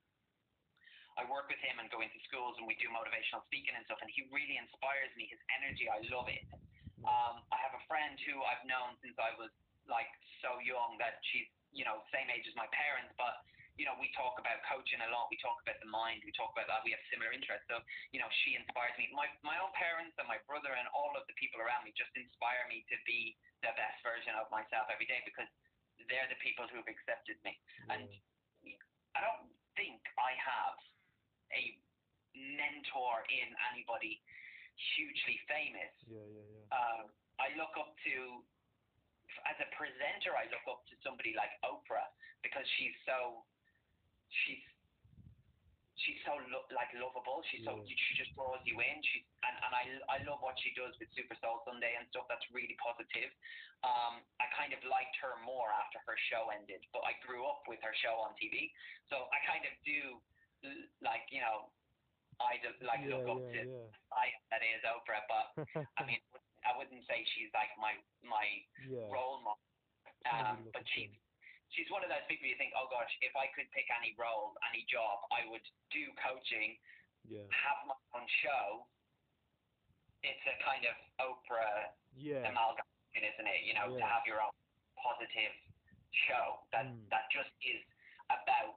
I work with him and go into schools, and we do motivational speaking and stuff. And he really inspires me. His energy, I love it. Um, I have a friend who I've known since I was like so young that she's, you know, same age as my parents, but. You know, we talk about coaching a lot. We talk about the mind. We talk about that. We have similar interests. So, you know, she inspires me. My my own parents and my brother and all of the people around me just inspire me to be the best version of myself every day, because they're the people who have accepted me. Yeah. And I don't think I have a mentor in anybody hugely famous. Yeah, yeah, yeah. Uh, I look up to, as a presenter, I look up to somebody like Oprah, because she's so... She's she's so lo- like lovable. She's so yeah. she just draws you in. She and, and I I love what she does with Super Soul Sunday and stuff. That's really positive. Um, I kind of liked her more after her show ended, but I grew up with her show on T V, so I kind of do like you know I do, like yeah, look up yeah, to yeah. I that is Oprah, but I mean I wouldn't say she's like my my yeah. role model, um, but she. she's one of those people you think, oh gosh, if I could pick any role, any job, I would do coaching, yeah. have my own show. It's a kind of Oprah yeah. amalgamation, isn't it? You know, yeah. to have your own positive show that mm. that just is about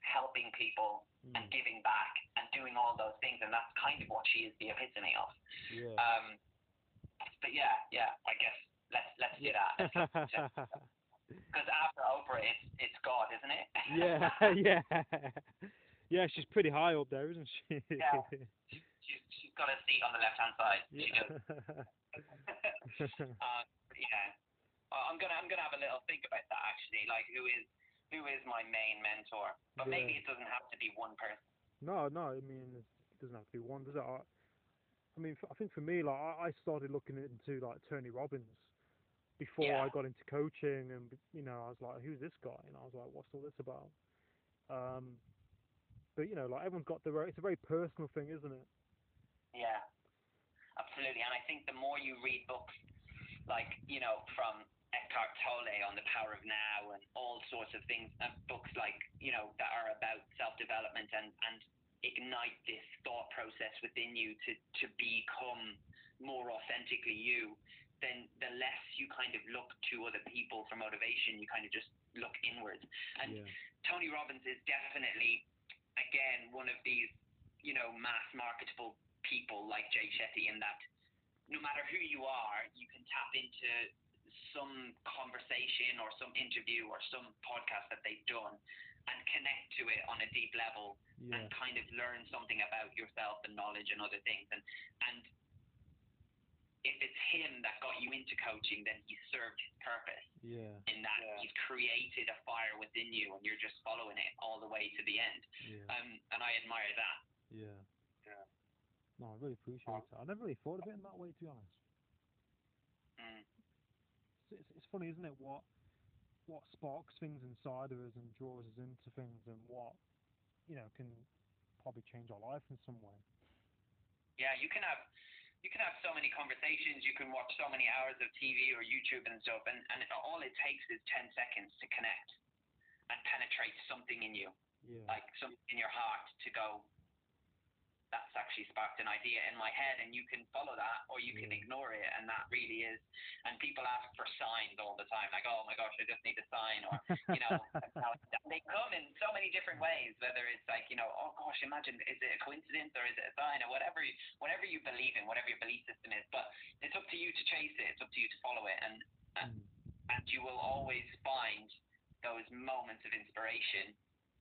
helping people mm. and giving back and doing all those things, and that's kind of what she is the epitome of. Yeah. Um, but yeah, yeah, I guess let's let's do that. Because after Oprah, it's it's God, isn't it? yeah, yeah, yeah. She's pretty high up there, isn't she? yeah, she's she's got a seat on the left hand side. Yeah. She does. uh, yeah, I'm gonna I'm gonna have a little think about that actually. Like, who is who is my main mentor? But yeah. maybe it doesn't have to be one person. No, no. I mean, it doesn't have to be one, does it? I, I mean, I think for me, like, I started looking into like Tony Robbins. Before yeah. I got into coaching, and you know, I was like, "Who's this guy?" And I was like, "What's all this about?" Um, but you know, like everyone's got their own. It's a very personal thing, isn't it? Yeah, absolutely. And I think the more you read books, like you know, from Eckhart Tolle on the Power of Now and all sorts of things, and books like you know that are about self-development and and ignite this thought process within you to to become more authentically you. Then the less you kind of look to other people for motivation, you kind of just look inward. And yeah. Tony Robbins is definitely, again, one of these, you know, mass marketable people like Jay Shetty, in that no matter who you are, you can tap into some conversation or some interview or some podcast that they've done and connect to it on a deep level yeah. and kind of learn something about yourself and knowledge and other things. And, and, if it's him that got you into coaching, then he served his purpose. Yeah. In that yeah. he's created a fire within you, and you're just following it all the way to the end. Yeah. Um, and I admire that. Yeah. Yeah. No, I really appreciate oh. that. I never really thought of it in that way, to be honest. Mm. It's, it's, it's funny, isn't it? What what sparks things inside of us and draws us into things, and what you know can probably change our life in some way. Yeah, you can have. You can have so many conversations, you can watch so many hours of T V or YouTube and stuff, and, and all it takes is ten seconds to connect and penetrate something in you, yeah. like something in your heart to go, that's actually sparked an idea in my head, and you can follow that or you yeah. can ignore it, and that really is, and people ask for signs all the time, like, oh my gosh, I just need a sign, or, you know, they come in so many different ways, whether it's like, you know, oh gosh, imagine, is it a coincidence or is it a sign, or whatever, whatever you believe in, whatever your belief system is, but it's up to you to chase it, it's up to you to follow it, and and, and you will always find those moments of inspiration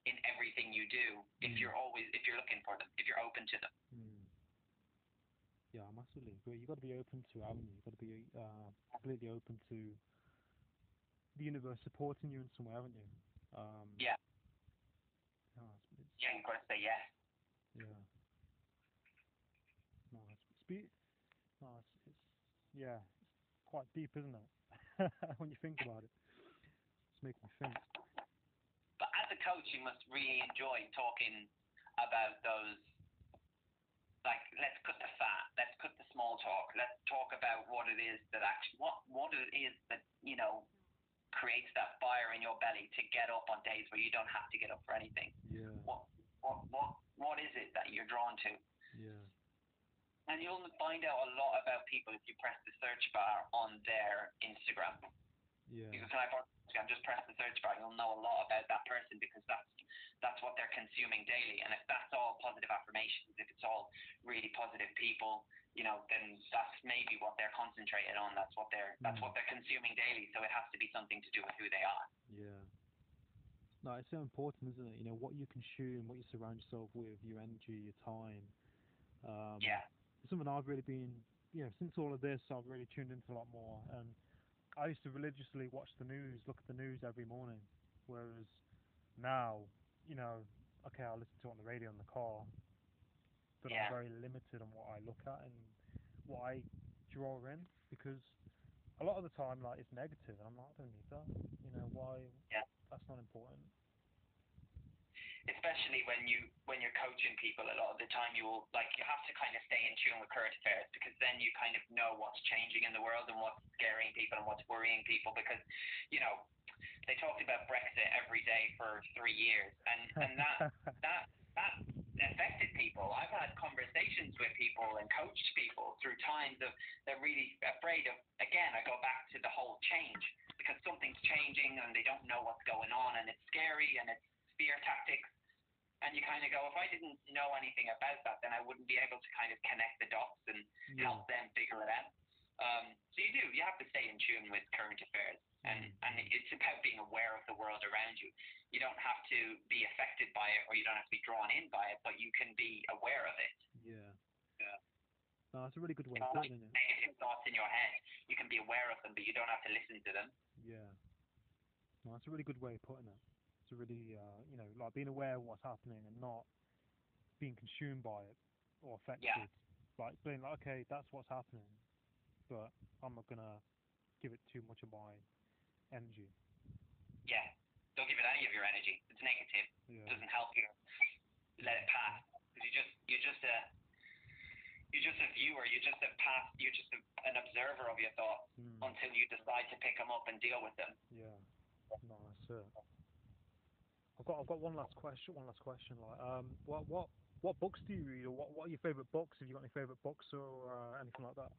in everything you do, if mm. you're always, if you're looking for them, if you're open to them. Mm. Yeah, I massively agree. You've got to be open to, haven't you? You've got to be uh, completely open to the universe supporting you in some way, haven't you? Um, yeah. No, it's, it's, yeah, you've got to say yes. Yeah. No, it's, it's, be- no, it's, it's yeah, it's quite deep, isn't it? When you think about it, it's making me think. But as a coach, you must really enjoy talking about those, like, let's cut the fat, let's cut the small talk, let's talk about what it is that actually, what, what it is that, you know, creates that fire in your belly to get up on days where you don't have to get up for anything. Yeah. What, what, what, what is it that you're drawn to? Yeah. And you'll find out a lot about people if you press the search bar on their Instagram. Yeah. You can type on Instagram, just press the search bar, you'll know a lot about that person, because that's that's what they're consuming daily. And if that's all positive affirmations, if it's all really positive people, you know, then that's maybe what they're concentrated on. That's what they're mm. that's what they're consuming daily. So it has to be something to do with who they are. Yeah. No, it's so important, isn't it? You know, what you consume, what you surround yourself with, your energy, your time. Um, yeah. It's something I've really been, you know, since all of this, I've really tuned into a lot more. And I used to religiously watch the news, look at the news every morning, whereas now, you know, okay, I'll listen to it on the radio in the car, but yeah. I'm very limited on what I look at and what I draw in, because a lot of the time, like, it's negative, and I'm like, I don't need that, you know, why, yeah. that's not important. Especially when you when you're coaching people, a lot of the time you will like you have to kind of stay in tune with current affairs, because then you kind of know what's changing in the world and what's scaring people and what's worrying people, because you know they talked about Brexit every day for three years, and and that that that affected people. I've had conversations with people and coached people through times of they're really afraid of. Again, I go back to the whole change, because something's changing and they don't know what's going on, and it's scary and it's fear tactics. And you kind of go, if I didn't know anything about that, then I wouldn't be able to kind of connect the dots and yeah. help them figure it out. Um, so you do. You have to stay in tune with current affairs. And, and it's about being aware of the world around you. You don't have to be affected by it, or you don't have to be drawn in by it, but you can be aware of it. Yeah. Yeah. No, that's a really good way of putting it. Negative thoughts in your head, you can be aware of them, but you don't have to listen to them. Yeah. No, that's a really good way of putting it. It's a really, uh, you know, like being aware of what's happening and not being consumed by it or affected. Yeah. Like being like, okay, that's what's happening, but I'm not gonna give it too much of my energy. Yeah, don't give it any of your energy. It's negative. Yeah. It doesn't help you. Let it pass. Because you just you're just a you're just a viewer. You're just a pass. You're just a, an observer of your thoughts mm. until you decide to pick them up and deal with them. Yeah, nice. No, I've got I've got one last question. One last question. Like, um, what what what books do you read, or what what are your favorite books? Have you got any favorite books or uh, anything like that?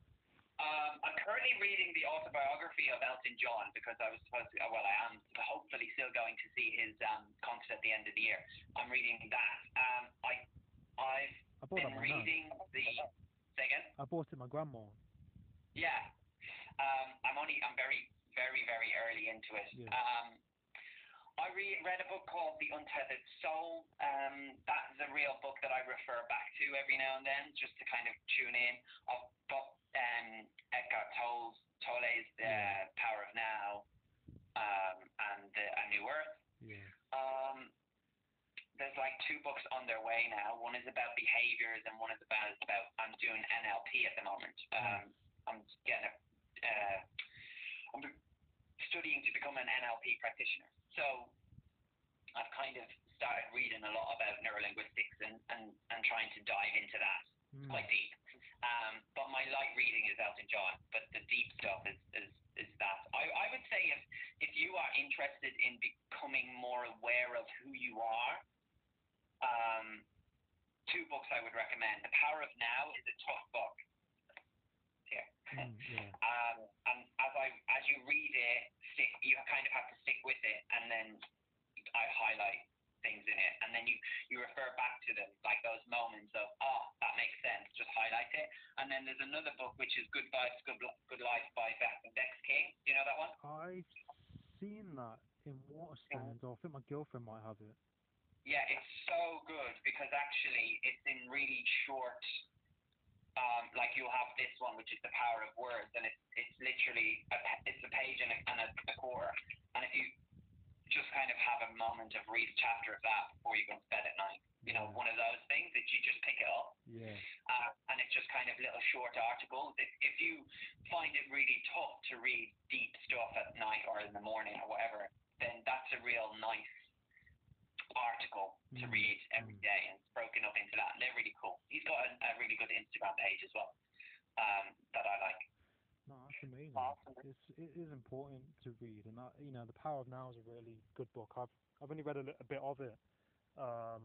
Um, I'm currently reading the autobiography of Elton John, because I was supposed to, well, I am hopefully still going to see his um, concert at the end of the year. I'm reading that. Um, I, I've I been reading now. the... Say again? I bought it my grandma. Yeah. Um, I'm only, I'm very, very, very early into it. Yeah. Um, I read, read a book called The Untethered Soul. Um, that's a real book that I refer back to every now and then, just to kind of tune in. I've got Um, Eckhart Tolle's, Tolle's The yeah. Power of Now, um, and the, A New Earth. Yeah. Um, there's like two books on their way now. One is about behaviors, and one is about, about I'm doing N L P at the moment. Um, I'm getting a, uh, I'm studying to become an N L P practitioner. So I've kind of started reading a lot about neurolinguistics and, and, and trying to dive into that. Mm. Quite deep, um, but my light reading is Elton John, but the deep stuff is is, is that. I, I would say if, if you are interested in becoming more aware of who you are, um, two books I would recommend. The Power of Now is a tough book. Yeah. Mm, yeah. um, and as I as you read it, stick, you kind of have to stick with it, and then I highlight things in it, and then you you refer back to them, like those moments of oh that makes sense, just highlight it. And then there's another book which is Good Life, Good, Good Life by Bex King. Do you know that one? I've seen that in Waterstones. Yeah. I think my girlfriend might have it. Yeah, it's so good, because actually it's in really short. Um, like you'll have this one, which is The Power of Words, and it's it's literally a, it's a page and a, and a, a quarter, and if you just kind of have a moment of read a chapter of that before you go to bed at night. You know, one of those things that you just pick it up. Yeah. Uh, and it's just kind of little short articles. If, if you find it really tough to read deep stuff at night or in the morning or whatever, then that's a real nice article to mm. read every day, and it's broken up into that. And they're really cool. He's got a, a really good Instagram page as well, um, that I like. No, that's amazing. Awesome. It's, it is important to read, and that, you know, The Power of Now is a really good book. I've I've only read a, a bit of it, um,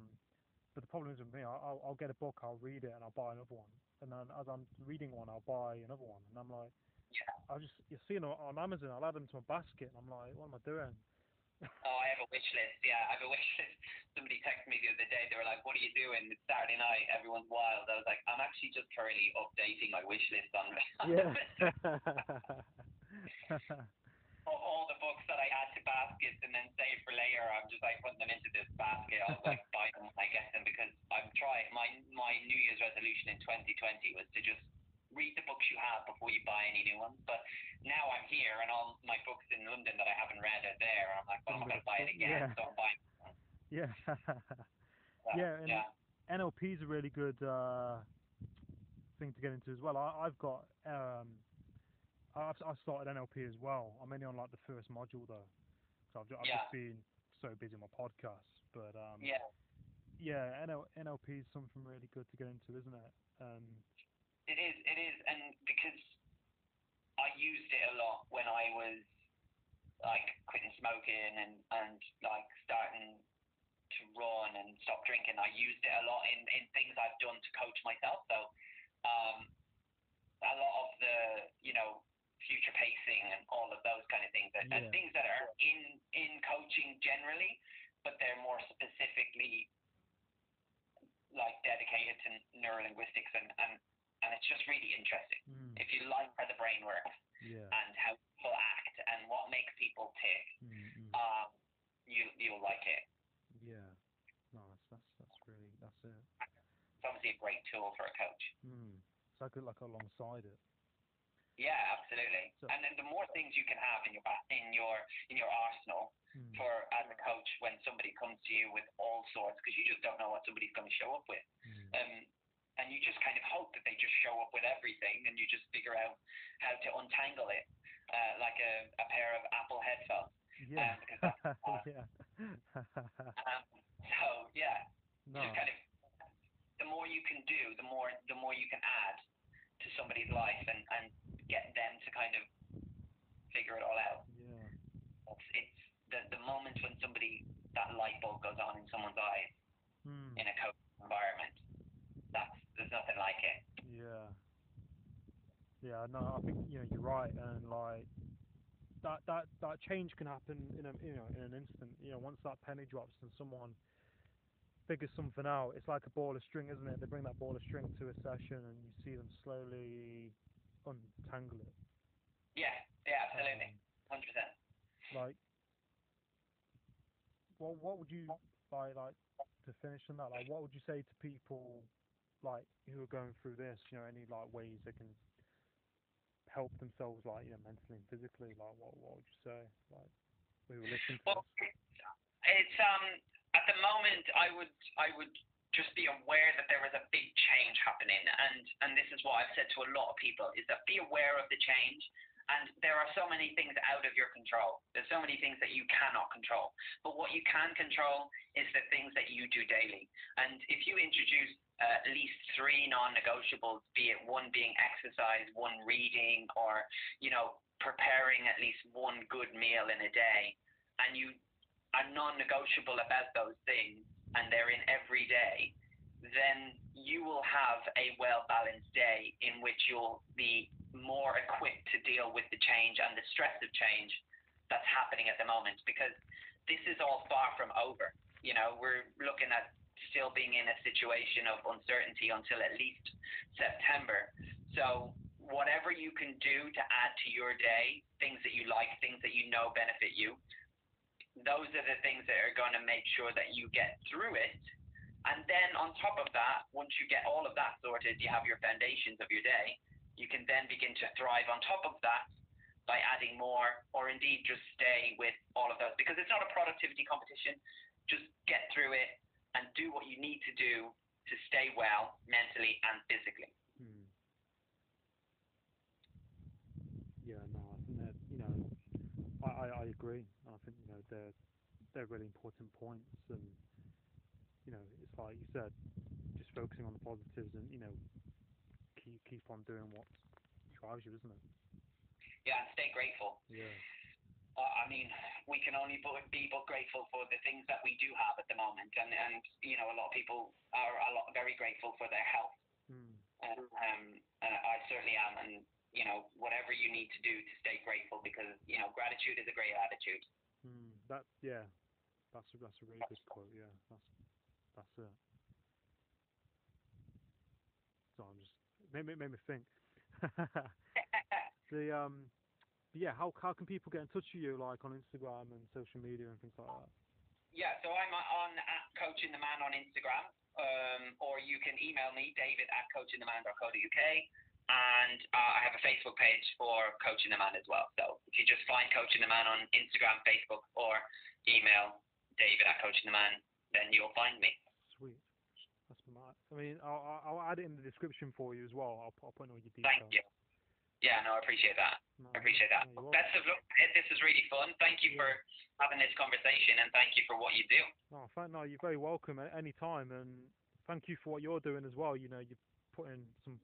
but the problem is with me, I'll, I'll get a book, I'll read it, and I'll buy another one, and then as I'm reading one, I'll buy another one, and I'm like, yeah. I just you see it on Amazon, I'll add them to my basket, and I'm like, what am I doing? Oh, I have a wish list. Yeah, I have a wish list. Somebody texted me the other day. They were like, "What are you doing? It's Saturday night. Everyone's wild." I was like, "I'm actually just currently updating my wish list on yeah. all, all the books that I add to baskets and then save for later. I'm just like putting them into this basket. I was like, buy them when I get them, because I'm trying. My my New Year's resolution in twenty twenty was to just read the books you have before you buy any new ones. But now I'm here, and all my books in London that I haven't read are there. I'm like, well, I'm going to buy it again, yeah. so I'm buying it. Yeah. so, yeah, and yeah. N L P is a really good uh, thing to get into as well. I, I've got, um, I've, I've started N L P as well. I'm only on like the first module though, so I've, I've yeah. just been so busy on my podcast. But um, yeah, yeah, N L P is something really good to get into, isn't it? Um, It is, it is, and because I used it a lot when I was like quitting smoking and, and like starting to run and stop drinking. I used it a lot in, in things I've done to coach myself. So um, a lot of the, you know, future pacing and all of those kind of things and, yeah. and things that are in, in coaching generally, but they're more specifically like dedicated to neurolinguistics and, and, and it's just really interesting. Mm. If you like how the brain works yeah. and how people act and what makes people tick, mm-hmm. um, you, you'll like it. Yeah. Nice. That's, that's really, that's it. It's obviously a great tool for a coach. Mm. So I could like alongside it. Yeah, absolutely. So, and then the more things you can have in your in your in your arsenal mm. for as a coach when somebody comes to you with all sorts, because you just don't know what somebody's going to show up with, mm. um, and you just kind of hope that they just show up with everything, and you just figure out how to untangle it, uh, like a, a pair of Apple headphones. Yeah. Um, that's, uh, yeah. um, so yeah, no. just kind of the more you can do, the more the more you can add to somebody's life and, and get them to kind of figure it all out. Yeah. It's, it's the the moment when somebody, that light bulb goes on in someone's eyes mm. in a coach environment. That's, there's nothing like it. Yeah. Yeah, no, I think, you know, you're right. And like that, that, that change can happen in a, you know, in an instant, you know, once that penny drops and someone figures something out. It's like a ball of string, isn't it? They bring that ball of string to a session and you see them slowly untangle it. Yeah, yeah, absolutely. Um, one hundred percent. Like, well, what would you, like, like, to finish on that, like, what would you say to people, like, who are going through this, you know, any, like, ways they can help themselves, like, you know, mentally and physically, like, what, what would you say, like, we were listening to well, this? It's, um, at the moment, I would I would just be aware that there is a big change happening, and, and this is what I've said to a lot of people, is that be aware of the change, and there are so many things out of your control. There's so many things that you cannot control, but what you can control is the things that you do daily, and if you introduce uh, at least three non-negotiables, be it one being exercise, one reading, or, you know, preparing at least one good meal in a day, and you are non-negotiable about those things, and they're in every day, then you will have a well-balanced day in which you'll be more equipped to deal with the change and the stress of change that's happening at the moment, because this is all far from over. You know, we're looking at still being in a situation of uncertainty until at least September. So whatever you can do to add to your day, things that you like, things that you know benefit you, those are the things that are going to make sure that you get through it. And then on top of that, once you get all of that sorted, you have your foundations of your day. You can then begin to thrive on top of that by adding more, or indeed just stay with all of those, because it's not a productivity competition. Just get through it and do what you need to do to stay well mentally and physically. Hmm. Yeah, no, I think that, you know, I, I agree. I think, you know, they're they're really important points, and, you know, it's like you said, just focusing on the positives, and, you know, keep keep on doing what drives you, isn't it? Yeah, and stay grateful. Yeah. Uh, I mean, we can only be but grateful for the things that we do have at the moment, and and you know, a lot of people are a lot very grateful for their health, mm. and um, and I certainly am, and. You know, whatever you need to do to stay grateful, because, you know, gratitude is a great attitude. Mm, that, yeah, that's a, that's a really good quote. Yeah, that's that's it. So I'm just made me made me think. the um, yeah, how how can people get in touch with you, like on Instagram and social media and things like that? Yeah, so I'm on at Coaching the Man on Instagram, um, or you can email me David at coaching the man dot co dot u k. And uh, I have a Facebook page for Coaching the Man as well. So if you just find Coaching the Man on Instagram, Facebook, or email David at Coaching the Man, then you'll find me. Sweet. That's smart. I mean, I'll, I'll add it in the description for you as well. I'll, I'll put in all your details. Thank you. Yeah, no, I appreciate that. No, I appreciate that. No, best of luck. This is really fun. Thank you yeah. for having this conversation, and thank you for what you do. No, thank, no, you're very welcome at any time, and thank you for what you're doing as well. You know, you're putting some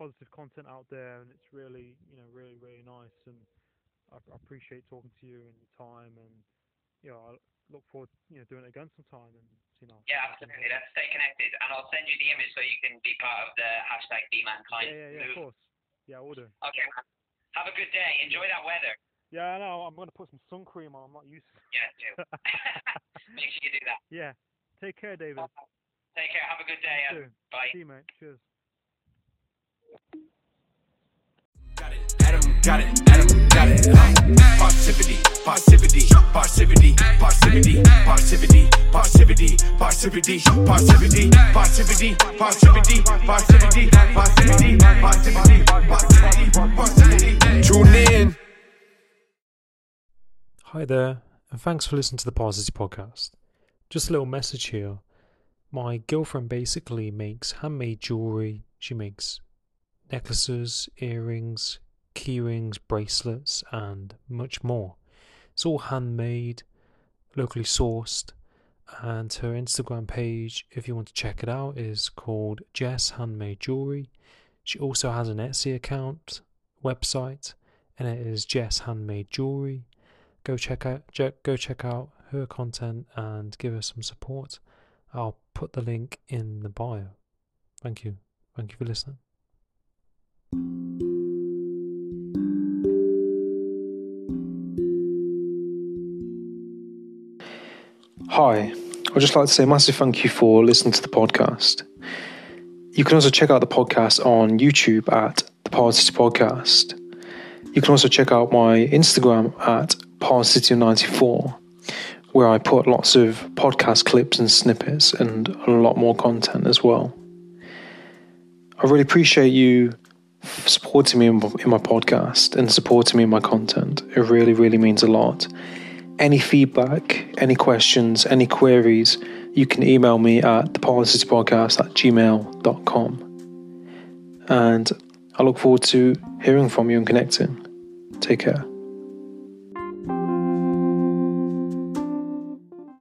positive content out there, and it's really, you know, really, really nice, and I, I appreciate talking to you and your time, and you know, I look forward to, you know, doing it again sometime. And you know, yeah, absolutely. Let's stay connected, and I'll send you the image so you can be part of the hashtag Be Mankind. Yeah, yeah, yeah, of course. Yeah, I will do. Okay, man. Have a good day. Enjoy that weather. Yeah, I know. I'm going to put some sun cream on. I'm not used to it. Yeah, do. Make sure you do that. Yeah. Take care, David. Bye. Take care. Have a good day. You Bye. See you, mate. Cheers. Got it. Adam got it. Adam got it. Parrsitivity. Parrsitivity. Parrsitivity. Parrsitivity. Parrsitivity. Parrsitivity. Parrsitivity. Parrsitivity. Parrsitivity. Parrsitivity. Parrsitivity. Parrsitivity. Parrsitivity. Parrsitivity. Parrsitivity. Tune in. Hi there, and thanks for listening to the Parrsitivity Podcast. Just a little message here. My girlfriend basically makes handmade jewelry. She makes necklaces, earrings, key rings, bracelets, and much more. It's all handmade, locally sourced, and her Instagram page, if you want to check it out, is called Jess Handmade Jewelry. She also has an Etsy account, website, and it is Jess Handmade Jewelry. Go check out go check out her content and give her some support. I'll put the link in the bio. Thank you. Thank you for listening. Hi. I'd just like to say a massive thank you for listening to the podcast. You can also check out the podcast on YouTube at The Parrsitivity Podcast. You can also check out my Instagram at Parrsitivity ninety-four, where I put lots of podcast clips and snippets and a lot more content as well. I really appreciate you supporting me in my podcast and supporting me in my content. It really, really means a lot. Any feedback, any questions, any queries, you can email me at the parrsitivity podcast at gmail dot com. And I look forward to hearing from you and connecting. Take care.